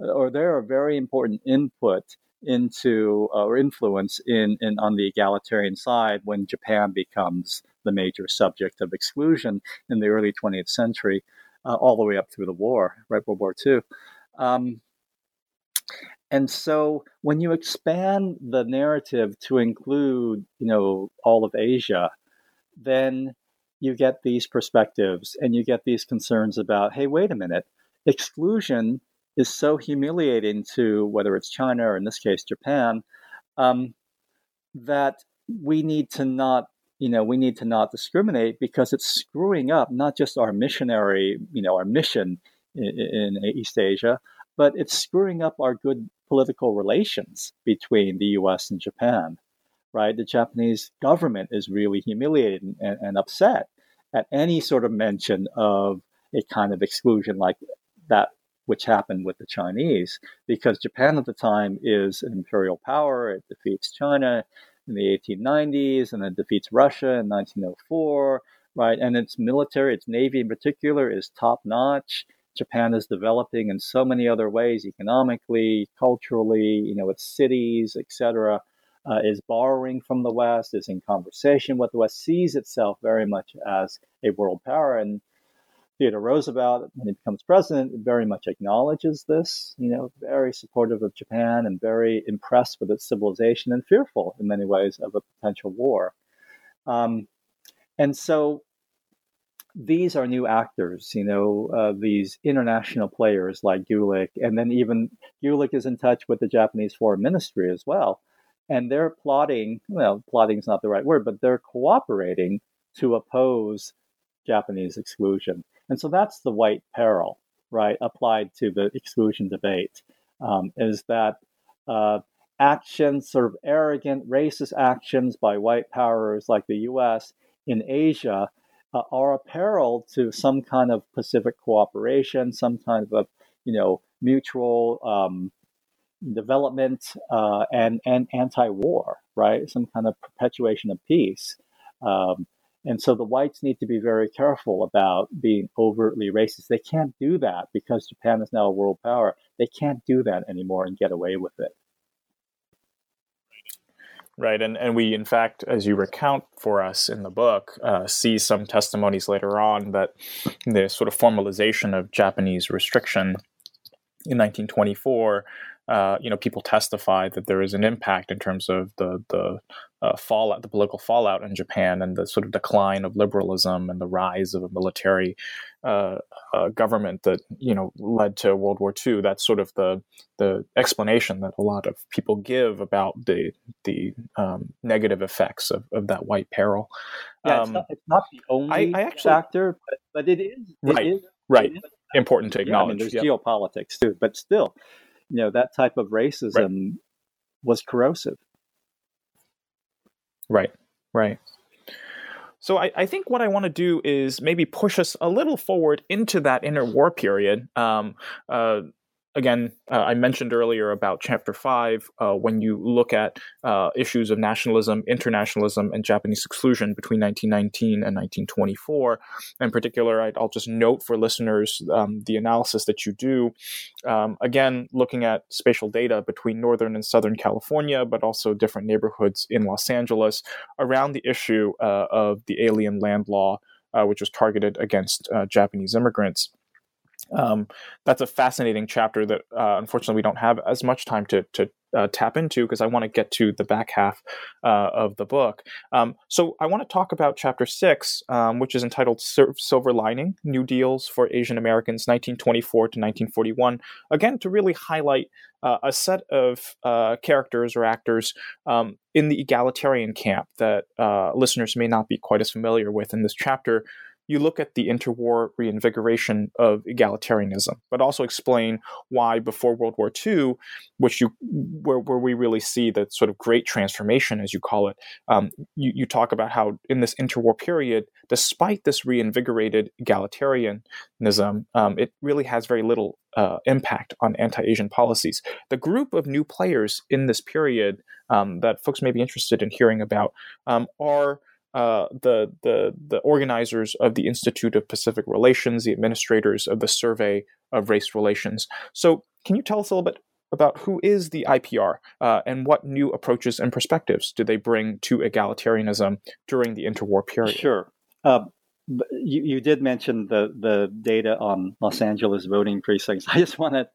or they're a very important input into or influence in on the egalitarian side when Japan becomes the major subject of exclusion in the early 20th century, all the way up through the war, right? World War II. And so when you expand the narrative to include, all of Asia, then you get these perspectives and you get these concerns about, hey, wait a minute, exclusion is so humiliating to whether it's China or in this case, Japan, that we need to not discriminate because it's screwing up not just our missionary, our mission in East Asia, but it's screwing up our good political relations between the U.S. and Japan, right? The Japanese government is really humiliated and upset at any sort of mention of a kind of exclusion like that which happened with the Chinese, because Japan at the time is an imperial power. It defeats China in the 1890s, and then defeats Russia in 1904, right? And its military, its navy in particular, is top-notch. Japan is developing in so many other ways, economically, culturally, its cities, etc., is borrowing from the West, is in conversation with the West, sees itself very much as a world power. And Theodore Roosevelt, when he becomes president, very much acknowledges this, very supportive of Japan and very impressed with its civilization and fearful in many ways of a potential war. And so these are new actors, these international players like Gulick. And then even Gulick is in touch with the Japanese Foreign Ministry as well. And they're plotting, plotting is not the right word, but they're cooperating to oppose Japanese exclusion. And so that's the white peril, right, applied to the exclusion debate, is that actions, sort of arrogant, racist actions by white powers like the U.S. in Asia are apparel to some kind of Pacific cooperation, some kind of mutual development and anti-war, right? Some kind of perpetuation of peace. And so the whites need to be very careful about being overtly racist. They can't do that because Japan is now a world power. They can't do that anymore and get away with it. Right. And we, in fact, as you recount for us in the book, see some testimonies later on that the sort of formalization of Japanese restriction in 1924, people testify that there is an impact in terms of the fallout, the political fallout in Japan, and the sort of decline of liberalism and the rise of a military government that led to World War II. That's sort of the explanation that a lot of people give about the negative effects of that white peril. Yeah, it's not the only factor, but it is important to acknowledge. There's geopolitics too, but still. That type of racism was corrosive. Right. So I think what I want to do is maybe push us a little forward into that interwar period. I mentioned earlier about Chapter 5, when you look at issues of nationalism, internationalism, and Japanese exclusion between 1919 and 1924. In particular, I'll just note for listeners the analysis that you do, looking at spatial data between Northern and Southern California, but also different neighborhoods in Los Angeles around the issue of the alien land law, which was targeted against Japanese immigrants. That's a fascinating chapter that unfortunately we don't have as much time to tap into, because I want to get to the back half of the book. So I want to talk about Chapter 6, which is entitled Silver Lining, New Deals for Asian Americans, 1924 to 1941, again, to really highlight a set of characters or actors in the egalitarian camp that listeners may not be quite as familiar with. In this chapter, you look at the interwar reinvigoration of egalitarianism, but also explain why before World War II, where we really see that sort of great transformation, as you call it, you talk about how in this interwar period, despite this reinvigorated egalitarianism, it really has very little impact on anti-Asian policies. The group of new players in this period that folks may be interested in hearing about are the organizers of the Institute of Pacific Relations, the administrators of the Survey of Race Relations. So can you tell us a little bit about who is the IPR and what new approaches and perspectives do they bring to egalitarianism during the interwar period? Sure. You did mention the data on Los Angeles voting precincts. I just want to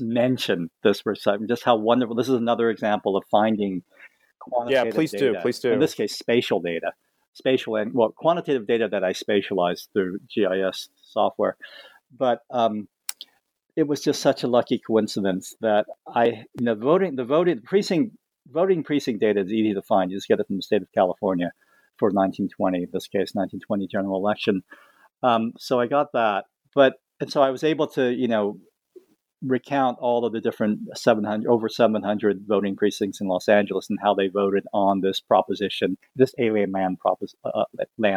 mention this for a second, just how wonderful. This is another example of finding quantitative data. Please do. In this case, spatial data. Quantitative data that I spatialized through GIS software. But it was just such a lucky coincidence that voting precinct data is easy to find. You just get it from the state of California for 1920, in this case, 1920 general election. So I got that. So I was able to, recount all of the different over 700 voting precincts in Los Angeles and how they voted on this proposition, this alien land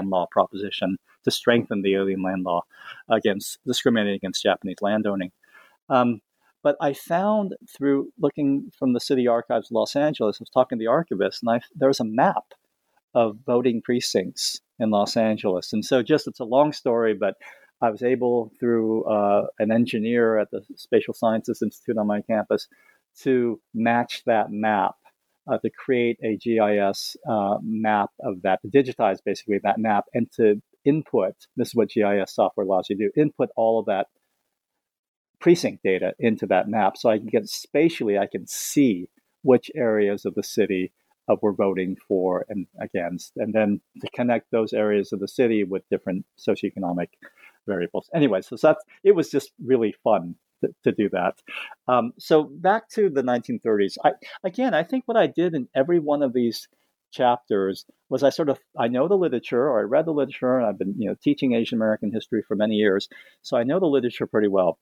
law proposition, to strengthen the alien land law against discriminating against Japanese landowning. But I found through looking from the city archives of Los Angeles, I was talking to the archivist, and there was a map of voting precincts in Los Angeles. And so it's a long story, but I was able, through an engineer at the Spatial Sciences Institute on my campus, to match that map, to create a GIS map of that, to digitize basically that map, and to input, this is what GIS software allows you to do, input all of that precinct data into that map. So I can get spatially, I can see which areas of the city we're voting for and against, and then to connect those areas of the city with different socioeconomic variables. Anyway, so it was just really fun to do that. So back to the 1930s. I think what I did in every one of these chapters was I know the literature, or I read the literature, and I've been teaching Asian American history for many years, so I know the literature pretty well.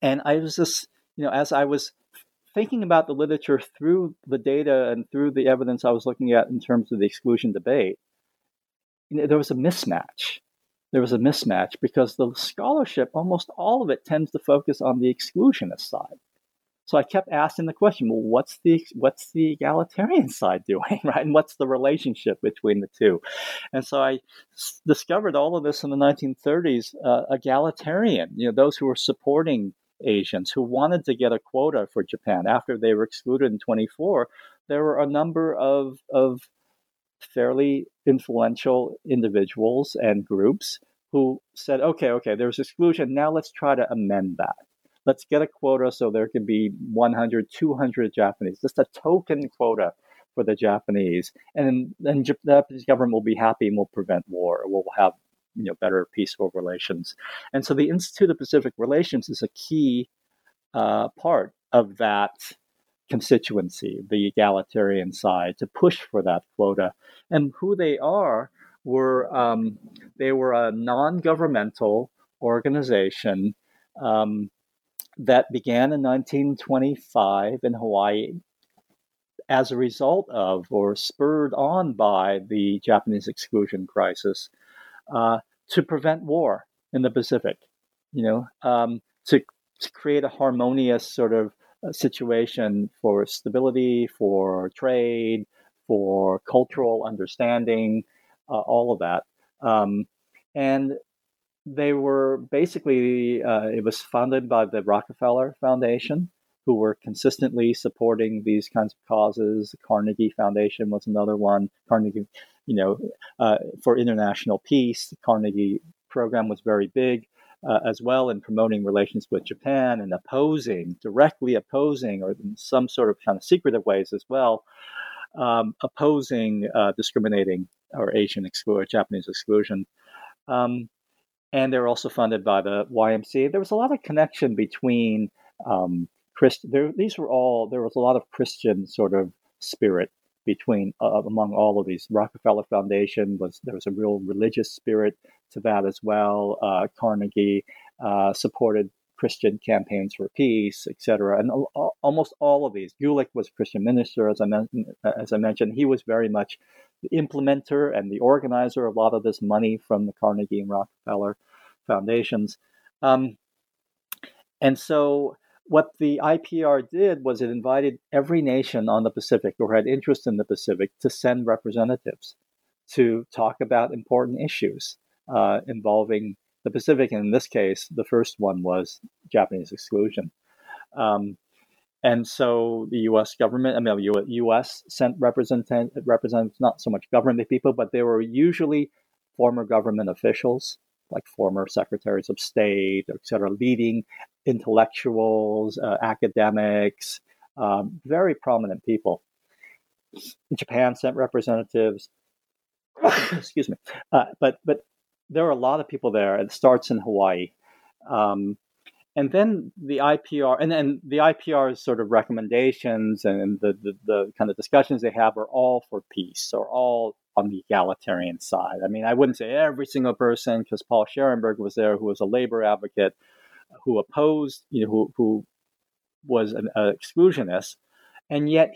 And I was just as I was thinking about the literature through the data and through the evidence I was looking at in terms of the exclusion debate, there was a mismatch. There was a mismatch because the scholarship, almost all of it, tends to focus on the exclusionist side. So I kept asking the question, well, what's the egalitarian side doing, right? And what's the relationship between the two? And so I discovered all of this in the 1930s, egalitarian, those who were supporting Asians, who wanted to get a quota for Japan after they were excluded in 1924, there were a number of fairly influential individuals and groups who said, okay, there's exclusion. Now let's try to amend that. Let's get a quota so there can be 100, 200 Japanese, just a token quota for the Japanese. And then the Japanese government will be happy and will prevent war. We'll have better peaceful relations. And so the Institute of Pacific Relations is a key part of that constituency, the egalitarian side, to push for that quota. And who they are were, they were a non-governmental organization that began in 1925 in Hawaii as a result of, or spurred on by, the Japanese exclusion crisis to prevent war in the Pacific, to create a harmonious sort of situation for stability, for trade, for cultural understanding, all of that. And they were basically, it was funded by the Rockefeller Foundation, who were consistently supporting these kinds of causes. The Carnegie Foundation was another one. Carnegie, for international peace, the Carnegie program was very big as well in promoting relations with Japan and directly opposing, or in some sort of kind of secretive ways as well, opposing discriminating or Asian exclusion, Japanese exclusion. And they're also funded by the YMCA. There was a lot of connection between there was a lot of Christian sort of spirit between among all of these. Rockefeller Foundation there was a real religious spirit to that as well. Carnegie supported Christian campaigns for peace, etc. And almost all of these. Gulick was a Christian minister, as I mentioned. He was very much the implementer and the organizer of a lot of this money from the Carnegie and Rockefeller foundations. And so what the IPR did was it invited every nation on the Pacific or had interest in the Pacific to send representatives to talk about important issues involving the Pacific, and in this case, the first one was Japanese exclusion. And so the U.S. government, U.S. sent representatives, not so much government people, but they were usually former government officials, like former secretaries of state, et cetera, leading intellectuals, academics, very prominent people. Japan sent representatives, excuse me, but there were a lot of people there. It starts in Hawaii. And then the IPR, and then the IPR's sort of recommendations and the kind of discussions they have are all for peace, or all on the egalitarian side. I mean, I wouldn't say every single person, because Paul Scharenberg was there, who was a labor advocate, who opposed, who was an exclusionist. And yet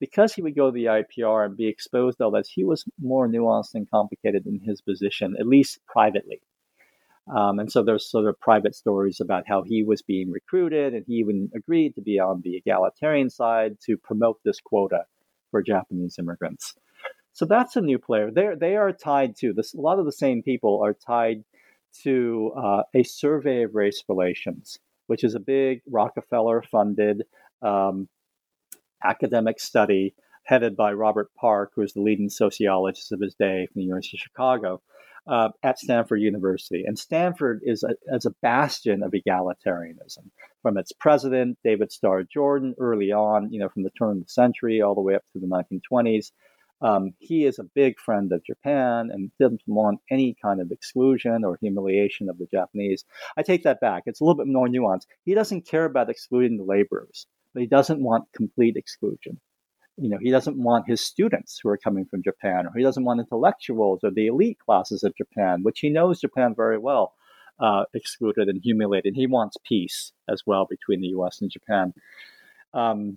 because he would go to the IPR and be exposed to all this, he was more nuanced and complicated in his position, at least privately. And so there's sort of private stories about how he was being recruited, and he even agreed to be on the egalitarian side to promote this quota for Japanese immigrants. So that's a new player. They are tied to this. A lot of the same people are tied to a Survey of Race Relations, which is a big Rockefeller-funded academic study headed by Robert Park, who is the leading sociologist of his day from the University of Chicago, at Stanford University. And Stanford is as a bastion of egalitarianism, from its president, David Starr Jordan, early on, from the turn of the century all the way up to the 1920s. He is a big friend of Japan and didn't want any kind of exclusion or humiliation of the Japanese. I take that back. It's a little bit more nuanced. He doesn't care about excluding the laborers, but he doesn't want complete exclusion. He doesn't want his students who are coming from Japan, or he doesn't want intellectuals or the elite classes of Japan, which he knows Japan very well, excluded and humiliated. He wants peace as well between the U.S. and Japan. The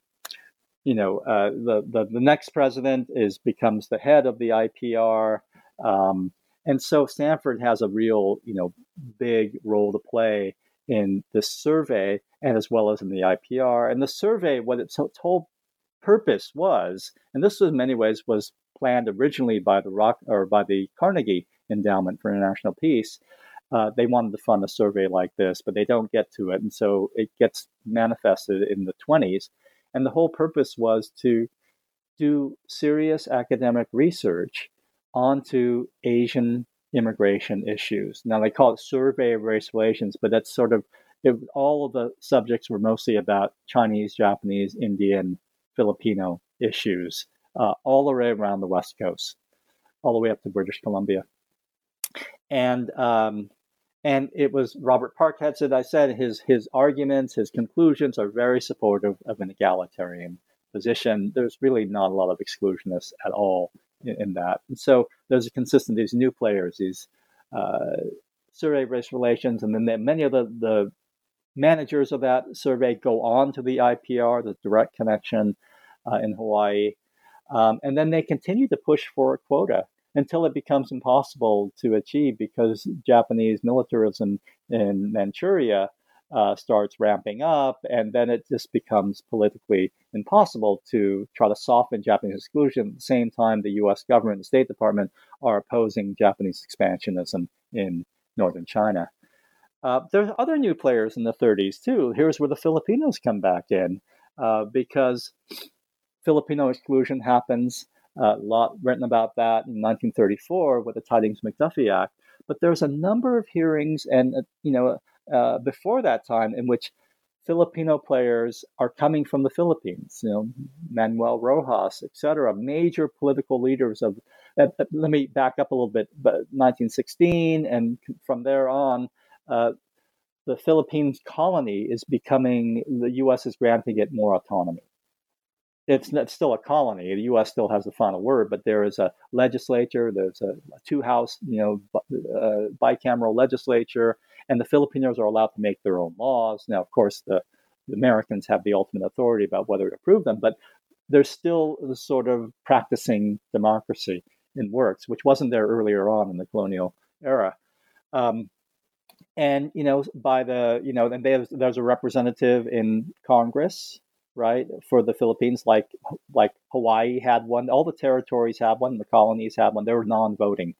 next president becomes the head of the IPR. And so Stanford has a real, big role to play in this survey and as well as in the IPR. And the survey, what its whole purpose was, and this was in many ways was planned originally by the Carnegie Endowment for International Peace. They wanted to fund a survey like this, but they don't get to it. And so it gets manifested in the 1920s. And the whole purpose was to do serious academic research onto Asian immigration issues. Now, they call it Survey of Race Relations, but that's all of the subjects were mostly about Chinese, Japanese, Indian, Filipino issues, all the way around the West Coast, all the way up to British Columbia. And it was Robert Park heads it. I said his arguments, his conclusions are very supportive of an egalitarian position. There's really not a lot of exclusionists at all in that. And so there's a consistent, these new players, these survey of race relations, and then many of the managers of that survey go on to the IPR, the direct connection in Hawaii. And then they continue to push for a quota until it becomes impossible to achieve because Japanese militarism in Manchuria starts ramping up, and then it just becomes politically impossible to try to soften Japanese exclusion. At the same time, the U.S. government, the State Department, are opposing Japanese expansionism in northern China. There's other new players in the 1930s, too. Here's where the Filipinos come back in because Filipino exclusion happens. A lot written about that in 1934 with the Tidings-McDuffie Act. But there's a number of hearings and, before that time in which Filipino players are coming from the Philippines, Manuel Rojas, et cetera, major political leaders of, let me back up a little bit, but 1916 and from there on, the Philippines colony is becoming, the U.S. is granting it more autonomy. It's still a colony. The U.S. still has the final word, but there is a legislature. There's a two-house, bicameral legislature, and the Filipinos are allowed to make their own laws. Now, of course, the Americans have the ultimate authority about whether to approve them, but there's still the sort of practicing democracy in works, which wasn't there earlier on in the colonial era. And there's a representative in Congress, right, for the Philippines, like Hawaii had one, all the territories had one, the colonies had one, they were non-voting.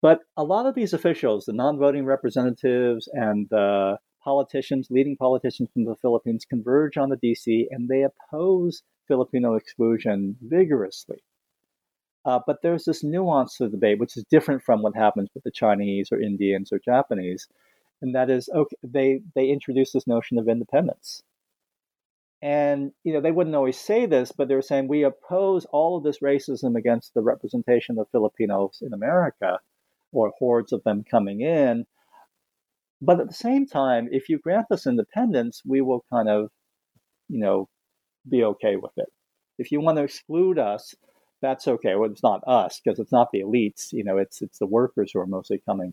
But a lot of these officials, the non-voting representatives and the politicians, leading politicians from the Philippines converge on the D.C. and they oppose Filipino exclusion vigorously. But there's this nuance to the debate, which is different from what happens with the Chinese or Indians or Japanese. And that is, okay, they introduce this notion of independence. And, they wouldn't always say this, but they were saying, we oppose all of this racism against the representation of Filipinos in America or hordes of them coming in. But at the same time, if you grant us independence, we will kind of, be okay with it. If you want to exclude us, that's okay. Well, it's not us because it's not the elites, it's the workers who are mostly coming.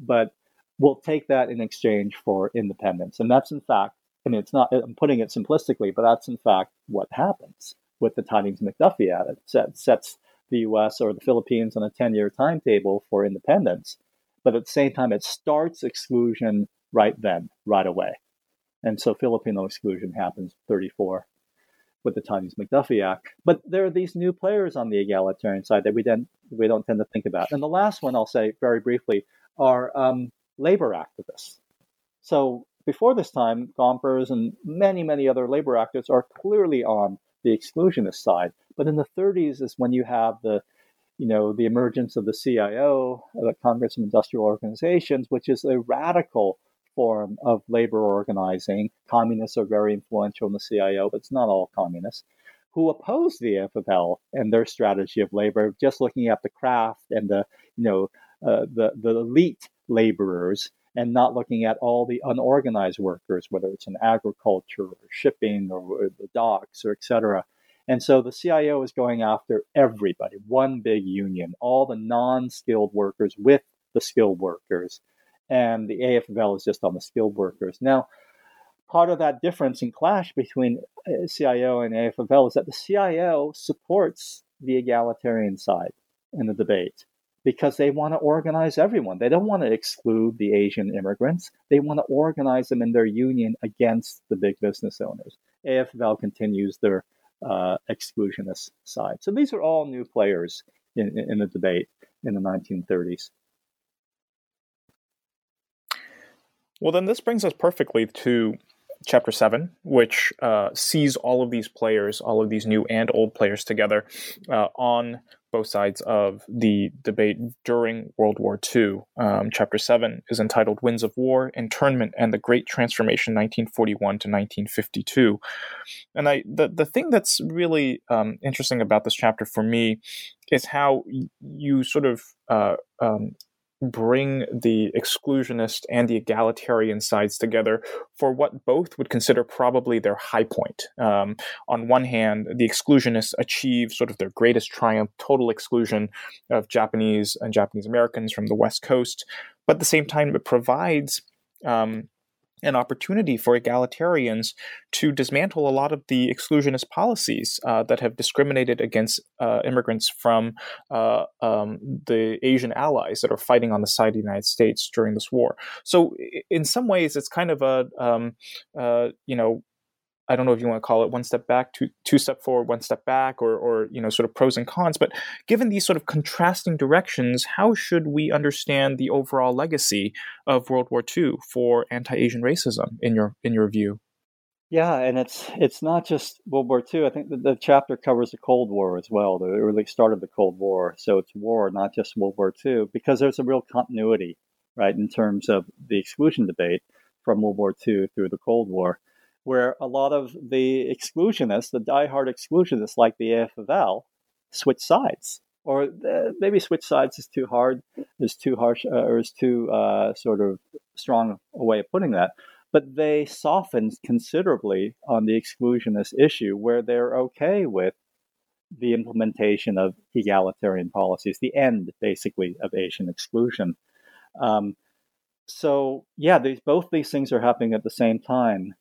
But we'll take that in exchange for independence. And that's, in fact, it's not, I'm putting it simplistically, but that's in fact what happens with the Tidings-McDuffie Act. It sets the U.S. or the Philippines on a 10-year timetable for independence, but at the same time, it starts exclusion right away. And so Filipino exclusion happens in 1934 with the Tidings-McDuffie Act. But there are these new players on the egalitarian side that we don't tend to think about. And the last one I'll say very briefly are labor activists. So before this time, Gompers and many, many other labor activists are clearly on the exclusionist side. But in the 1930s is when you have the emergence of the CIO, the Congress of Industrial Organizations, which is a radical form of labor organizing. Communists are very influential in the CIO, but it's not all communists, who oppose the AFL and their strategy of labor, just looking at the craft and the elite laborers, and not looking at all the unorganized workers, whether it's in agriculture or shipping or the docks or et cetera. And so the CIO is going after everybody, one big union, all the non-skilled workers with the skilled workers. And the AFL is just on the skilled workers. Now, part of that difference and clash between CIO and AFL is that the CIO supports the egalitarian side in the debate because they want to organize everyone. They don't want to exclude the Asian immigrants. They want to organize them in their union against the big business owners. AFL continues their exclusionist side. So these are all new players in the debate in the 1930s. Well, then this brings us perfectly to Chapter 7, which sees all of these players, all of these new and old players together on both sides of the debate during World War II. Chapter 7 is entitled Winds of War, Internment, and the Great Transformation, 1941 to 1952. And the thing that's really interesting about this chapter for me is how you sort of bring the exclusionist and the egalitarian sides together for what both would consider probably their high point. On one hand, the exclusionists achieve sort of their greatest triumph, total exclusion of Japanese and Japanese Americans from the West Coast. But at the same time, it provides an opportunity for egalitarians to dismantle a lot of the exclusionist policies that have discriminated against immigrants from the Asian allies that are fighting on the side of the United States during this war. So in some ways, it's kind of a, I don't know if you want to call it one step back, two step forward, one step back, or sort of pros and cons. But given these sort of contrasting directions, how should we understand the overall legacy of World War II for anti-Asian racism in your view? Yeah, and it's not just World War II. I think the chapter covers the Cold War as well. It really started the Cold War, so it's war, not just World War II, because there's a real continuity, right, in terms of the exclusion debate from World War II through the Cold War, where a lot of the exclusionists, the diehard exclusionists like the AFL, switch sides. Or maybe switch sides is too hard, is too harsh, or is too sort of strong a way of putting that. But they softened considerably on the exclusionist issue, where they're okay with the implementation of egalitarian policies, the end, basically, of Asian exclusion. So, yeah, both these things are happening at the same time.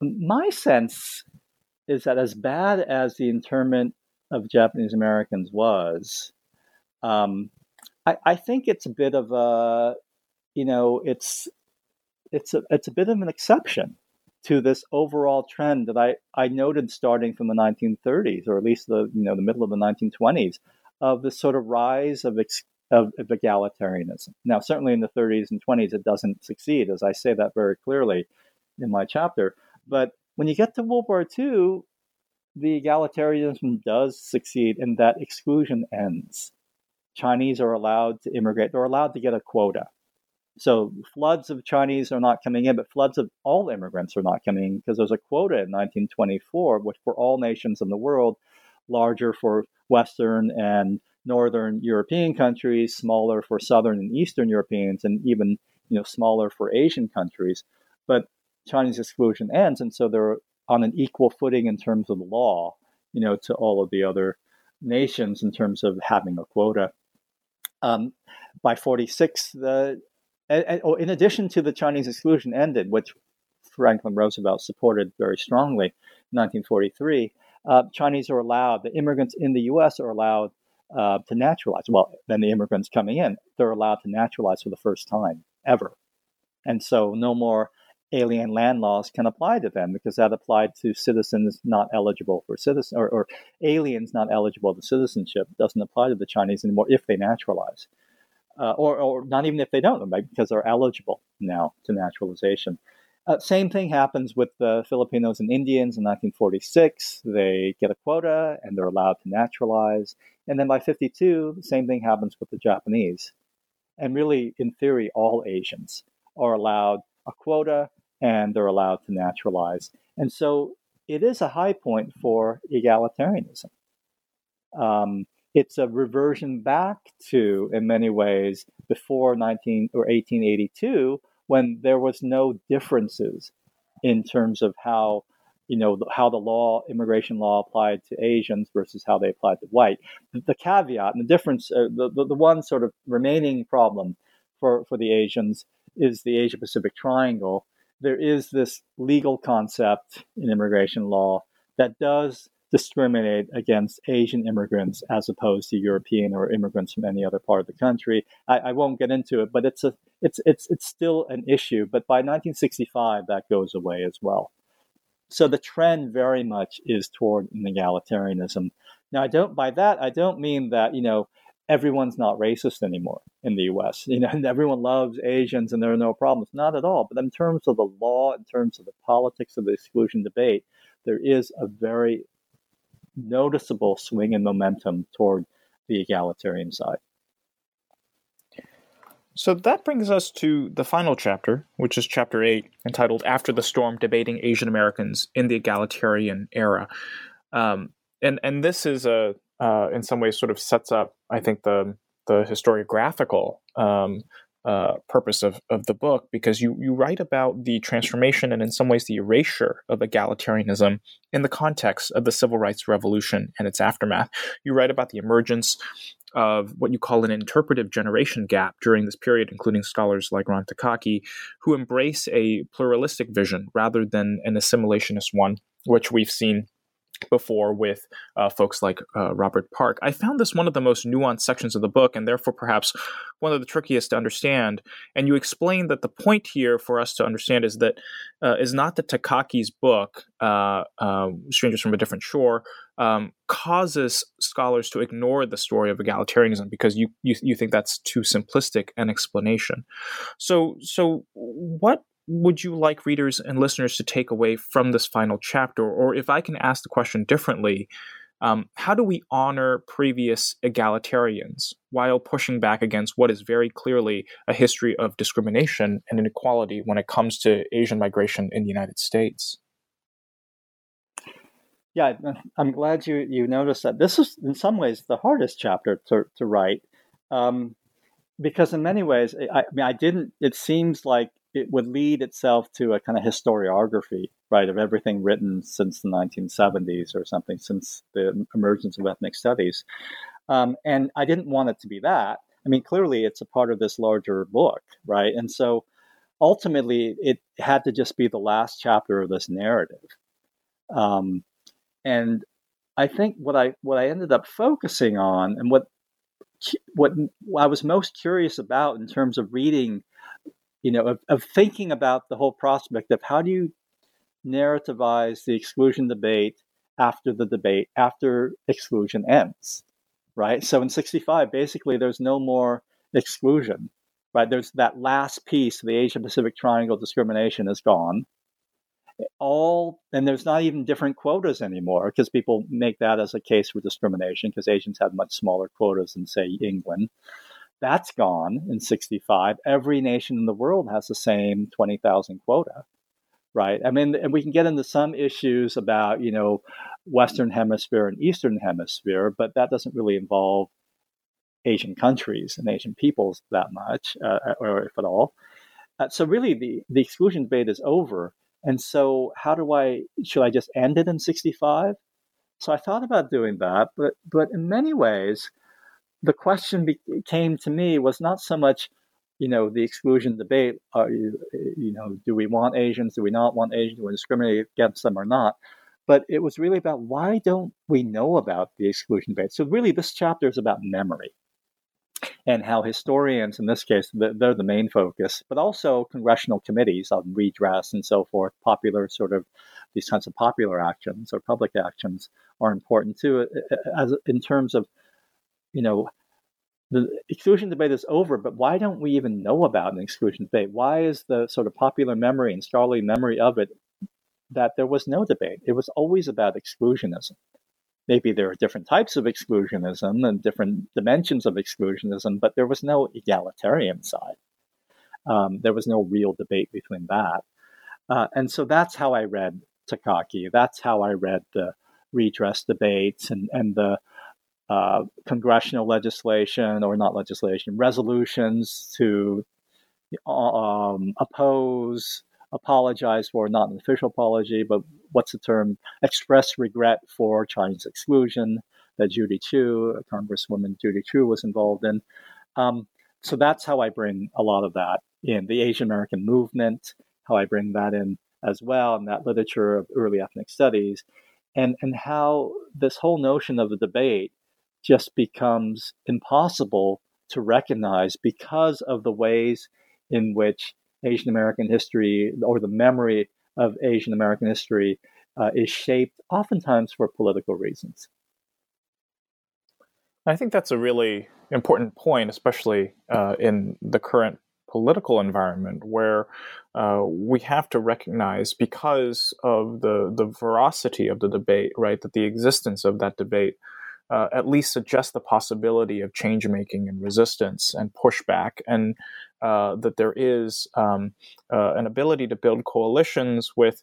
My sense is that as bad as the internment of Japanese Americans was, I think it's a bit of a, it's a bit of an exception to this overall trend that I noted starting from the 1930s, or at least the middle of the 1920s, of this sort of rise of egalitarianism. Now, certainly in the 30s and 20s, it doesn't succeed, as I say that very clearly in my chapter. But when you get to World War II, the egalitarianism does succeed in that exclusion ends. Chinese are allowed to immigrate. They're allowed to get a quota. So floods of Chinese are not coming in, but floods of all immigrants are not coming in because there's a quota in 1924, which for all nations in the world, larger for Western and Northern European countries, smaller for Southern and Eastern Europeans, and even smaller for Asian countries. But Chinese exclusion ends, and so they're on an equal footing in terms of law, to all of the other nations in terms of having a quota. By 1946, in addition to the Chinese exclusion ended, which Franklin Roosevelt supported very strongly in 1943, Chinese are allowed, the immigrants in the U.S. are allowed to naturalize. Well, then the immigrants coming in, they're allowed to naturalize for the first time ever. And so no more alien land laws can apply to them because that applied to citizens not eligible for citizen or aliens not eligible to citizenship. Doesn't apply to the Chinese anymore if they naturalize, or not even if they don't, right? Because they're eligible now to naturalization. Same thing happens with the Filipinos and Indians in 1946. They get a quota and they're allowed to naturalize. And then by 1952, the same thing happens with the Japanese. And really, in theory, all Asians are allowed a quota, and they're allowed to naturalize. And so it is a high point for egalitarianism. It's a reversion back to, in many ways, before 1882, when there was no differences in terms of how the law, immigration law, applied to Asians versus how they applied to white. The caveat and the difference, the one sort of remaining problem for the Asians is the Asia-Pacific Triangle, there is this legal concept in immigration law that does discriminate against Asian immigrants as opposed to European or immigrants from any other part of the country. I won't get into it, but it's still an issue. But by 1965, that goes away as well. So the trend very much is toward an egalitarianism. Now, I don't mean that, everyone's not racist anymore in the U.S. And everyone loves Asians and there are no problems. Not at all. But in terms of the law, in terms of the politics of the exclusion debate, there is a very noticeable swing in momentum toward the egalitarian side. So that brings us to the final chapter, which is Chapter 8, entitled After the Storm, Debating Asian Americans in the Egalitarian Era. And this is, in some ways, sort of sets up, I think, the historiographical purpose of the book, because you write about the transformation and in some ways the erasure of egalitarianism in the context of the Civil Rights Revolution and its aftermath. You write about the emergence of what you call an interpretive generation gap during this period, including scholars like Ron Takaki, who embrace a pluralistic vision rather than an assimilationist one, which we've seen before with folks like Robert Park. I found this one of the most nuanced sections of the book, and therefore perhaps one of the trickiest to understand. And you explain that the point here for us to understand is that is not that Takaki's book, Strangers from a Different Shore, causes scholars to ignore the story of egalitarianism, because you think that's too simplistic an explanation. So what would you like readers and listeners to take away from this final chapter? Or if I can ask the question differently, how do we honor previous egalitarians while pushing back against what is very clearly a history of discrimination and inequality when it comes to Asian migration in the United States? Yeah, I'm glad you noticed that. This is, in some ways, the hardest chapter to write, because in many ways, it seems like it would lead itself to a kind of historiography, right, of everything written since the 1970s or something, since the emergence of ethnic studies. And I didn't want it to be that. I mean, clearly it's a part of this larger book, right? And so ultimately it had to just be the last chapter of this narrative. And I think what I ended up focusing on, and what I was most curious about in terms of reading, of thinking about the whole prospect of how do you narrativize the exclusion debate after the debate, after exclusion ends, right? So in 65, basically, there's no more exclusion, right? There's that last piece, the Asia-Pacific Triangle discrimination is gone. And there's not even different quotas anymore, because people make that as a case for discrimination, because Asians have much smaller quotas than, say, England. That's gone in 65. Every nation in the world has the same 20,000 quota, right? I mean, and we can get into some issues about, Western Hemisphere and Eastern Hemisphere, but that doesn't really involve Asian countries and Asian peoples that much, or if at all. So really, the exclusion debate is over. And so should I just end it in 65? So I thought about doing that, but in many ways, the question came to me was not so much, the exclusion debate, do we want Asians? Do we not want Asians? Do we discriminate against them or not? But it was really about why don't we know about the exclusion debate? So really, this chapter is about memory and how historians, in this case, they're the main focus, but also congressional committees on redress and so forth, these kinds of popular actions or public actions are important too, as in terms of, the exclusion debate is over, but why don't we even know about an exclusion debate? Why is the sort of popular memory and scholarly memory of it that there was no debate? It was always about exclusionism. Maybe there are different types of exclusionism and different dimensions of exclusionism, but there was no egalitarian side. There was no real debate between that. And so that's how I read Takaki. That's how I read the redress debates and the congressional legislation, or not legislation, resolutions to oppose, apologize for, not an official apology, but what's the term, express regret for Chinese exclusion that Congresswoman Judy Chu was involved in. So that's how I bring a lot of that in, the Asian American movement, how I bring that in as well, and that literature of early ethnic studies, and how this whole notion of the debate just becomes impossible to recognize because of the ways in which Asian American history or the memory of Asian American history is shaped oftentimes for political reasons. I think that's a really important point, especially in the current political environment where we have to recognize, because of the veracity of the debate, right, that the existence of that debate at least suggests the possibility of change making and resistance and pushback, and that there is an ability to build coalitions with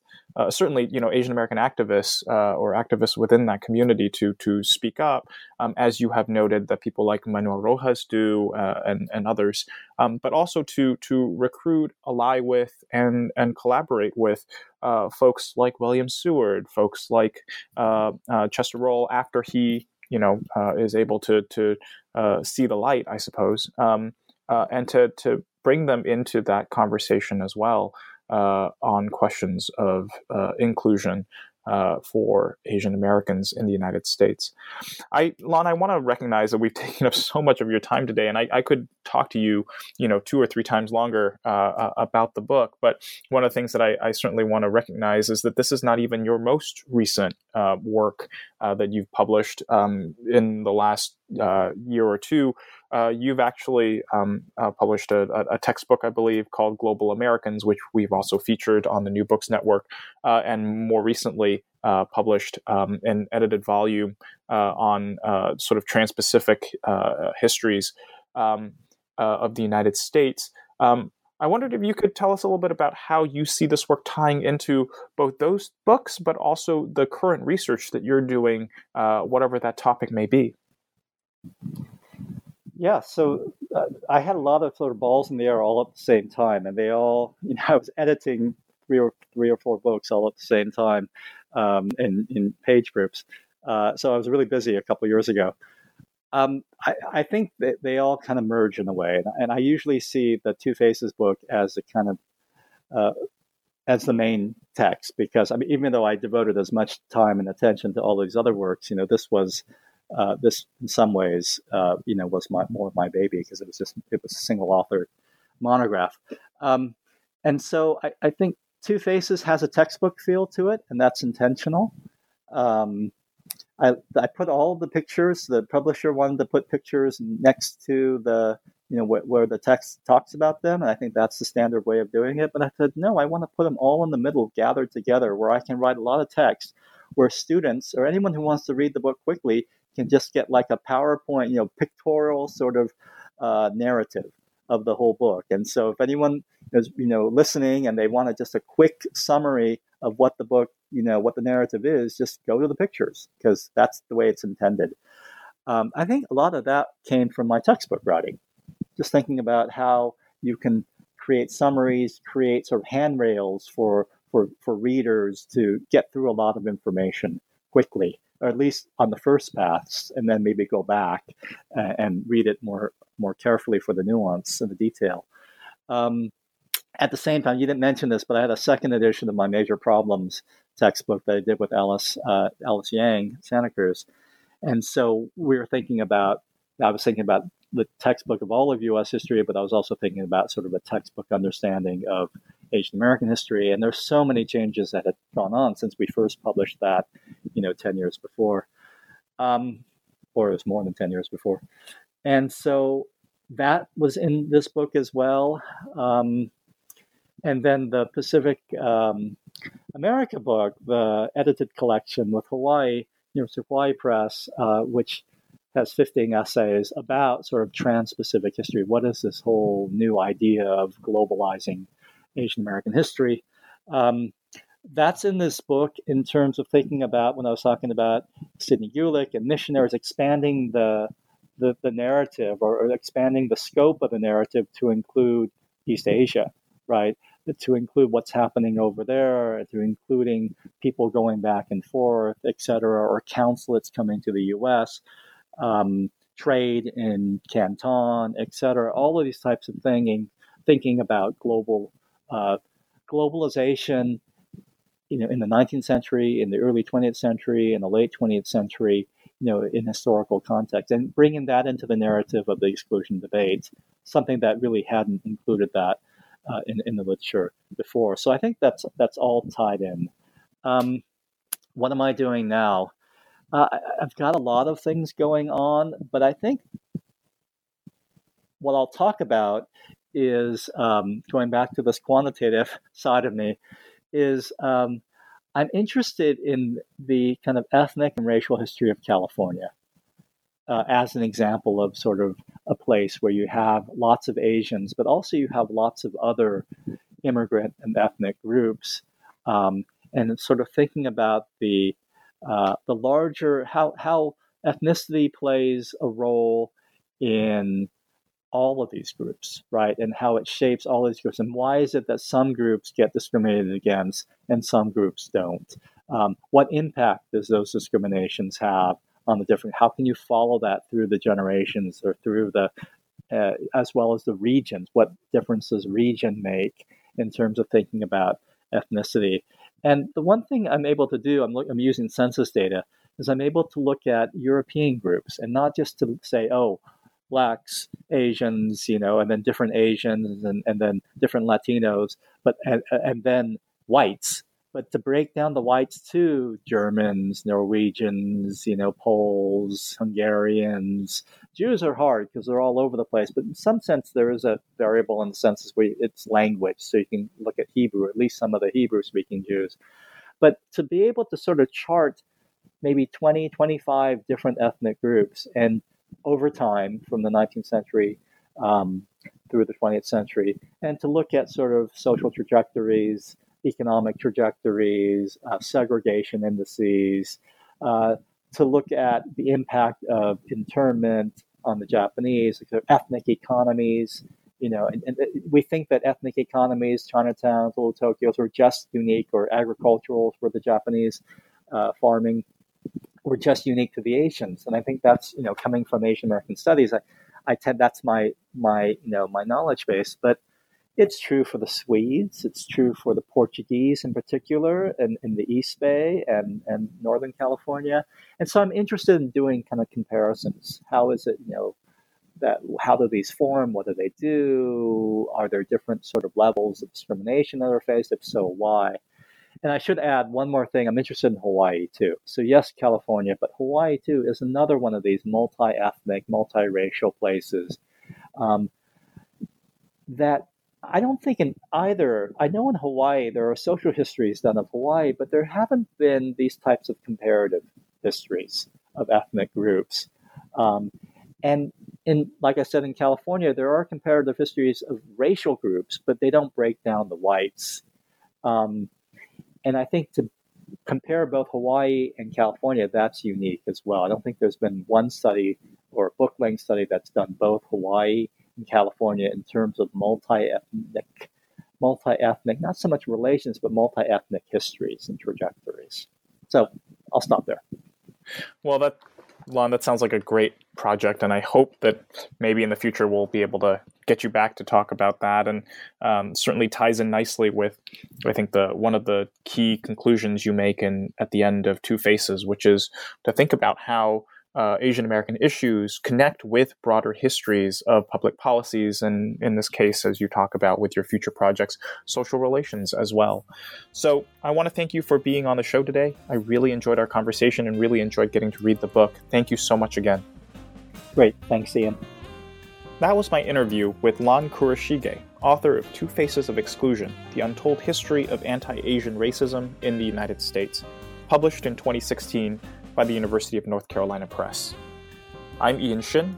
certainly, Asian American activists or activists within that community to speak up, as you have noted that people like Manuel Rojas do and others, but also to recruit, ally with, and collaborate with folks like William Seward, folks like Chester Rowell after he is able to see the light, I suppose, and to bring them into that conversation as well on questions of inclusion for Asian Americans in the United States. Lon, I want to recognize that we've taken up so much of your time today, and I could talk to you, 2 or 3 times longer about the book. But one of the things that I certainly want to recognize is that this is not even your most recent work that you've published in the last year or two. You've actually published a textbook, I believe, called Global Americans, which we've also featured on the New Books Network, and more recently published an edited volume on sort of trans-Pacific histories of the United States. I wondered if you could tell us a little bit about how you see this work tying into both those books, but also the current research that you're doing, whatever that topic may be. Yeah, so I had a lot of sort of balls in the air all at the same time, and they all, I was editing three or four books all at the same time in page groups. So I was really busy a couple of years ago. I think that they all kind of merge in a way, and I usually see the Two Faces book as a kind of as the main text, because I mean, even though I devoted as much time and attention to all these other works, this was. This, in some ways, was more my baby, because it was a single author monograph, and so I think Two Faces has a textbook feel to it, and that's intentional. I put all the pictures. The publisher wanted to put pictures next to the where the text talks about them, and I think that's the standard way of doing it. But I said no, I want to put them all in the middle, gathered together, where I can write a lot of text, where students or anyone who wants to read the book quickly can just get like a PowerPoint, pictorial sort of narrative of the whole book. And so if anyone is, listening and they want to just a quick summary of what the book, what the narrative is, just go to the pictures, because that's the way it's intended. I think a lot of that came from my textbook writing, just thinking about how you can create summaries, create sort of handrails for readers to get through a lot of information quickly, or at least on the first pass, and then maybe go back and read it more carefully for the nuance and the detail. At the same time, you didn't mention this, but I had a second edition of my Major Problems textbook that I did with Alice Yang, Santa Cruz. And so I was thinking about the textbook of all of U.S. history, but I was also thinking about sort of a textbook understanding of Asian American history. And there's so many changes that have gone on since we first published that, 10 years before, or it was more than 10 years before. And so that was in this book as well. And then the Pacific America book, the edited collection with Hawaii, University of Hawaii Press, which has 15 essays about sort of trans-Pacific history. What is this whole new idea of globalizing Asian American history? That's in this book in terms of thinking about when I was talking about Sidney Gulick and missionaries, expanding the narrative or expanding the scope of the narrative to include East Asia, right? To include what's happening over there, to including people going back and forth, et cetera, or consulates coming to the U.S., trade in Canton, et cetera, all of these types of things, thinking about global globalization, in the 19th century, in the early 20th century, in the late 20th century, in historical context, and bringing that into the narrative of the exclusion debate, something that really hadn't included that in the literature before. So I think that's all tied in. What am I doing now? I've got a lot of things going on, but I think what I'll talk about is, going back to this quantitative side of me, is I'm interested in the kind of ethnic and racial history of California as an example of sort of a place where you have lots of Asians, but also you have lots of other immigrant and ethnic groups, and sort of thinking about the larger, how ethnicity plays a role in all of these groups, right? And how it shapes all these groups. And why is it that some groups get discriminated against and some groups don't? What impact does those discriminations have on the different? How can you follow that through the generations or through the, as well as the regions? What difference does region make in terms of thinking about ethnicity? And the one thing I'm able to do, I'm using census data, is I'm able to look at European groups, and not just to say, oh, Blacks, Asians, and then different Asians and then different Latinos, but and then whites. But to break down the whites to Germans, Norwegians, Poles, Hungarians. Jews are hard because they're all over the place. But in some sense, there is a variable in the census where it's language. So you can look at Hebrew, at least some of the Hebrew-speaking Jews. But to be able to sort of chart maybe 20, 25 different ethnic groups, and over time from the 19th century through the 20th century, and to look at sort of social trajectories, economic trajectories, segregation indices, to look at the impact of internment on the Japanese, ethnic economies, and we think that ethnic economies, Chinatowns, Little Tokyos, are just unique, or agricultural for the Japanese, farming, or just unique to the Asians. And I think that's, coming from Asian American studies, I tend, that's my knowledge base. But it's true for the Swedes. It's true for the Portuguese in particular, and in the East Bay and Northern California. And so I'm interested in doing kind of comparisons. How is it, how do these form? What do they do? Are there different sort of levels of discrimination that are faced? If so, why? And I should add one more thing. I'm interested in Hawaii, too. So, yes, California, but Hawaii, too, is another one of these multi-ethnic, multiracial places that I don't think in either. I know in Hawaii there are social histories done of Hawaii, but there haven't been these types of comparative histories of ethnic groups. And like I said, in California, there are comparative histories of racial groups, but they don't break down the whites. And I think to compare both Hawaii and California, that's unique as well. I don't think there's been one study or book-length study that's done both Hawaii and California in terms of multi-ethnic, not so much relations, but multi-ethnic histories and trajectories. So I'll stop there. Well, Lon, that sounds like a great project, and I hope that maybe in the future we'll be able to get you back to talk about that, and certainly ties in nicely with, I think, one of the key conclusions you make at the end of Two Faces, which is to think about how Asian American issues connect with broader histories of public policies, and in this case, as you talk about with your future projects, social relations as well. So I want to thank you for being on the show today. I really enjoyed our conversation and really enjoyed getting to read the book. Thank you so much again. Great. Thanks, Ian. That was my interview with Lon Kurashige, author of Two Faces of Exclusion: The Untold Story of Anti-Asian Racism in the United States, published in 2016 by the University of North Carolina Press. I'm Ian Shin,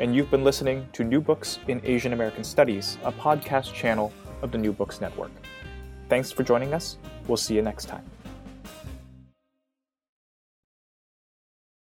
and you've been listening to New Books in Asian American Studies, a podcast channel of the New Books Network. Thanks for joining us. We'll see you next time.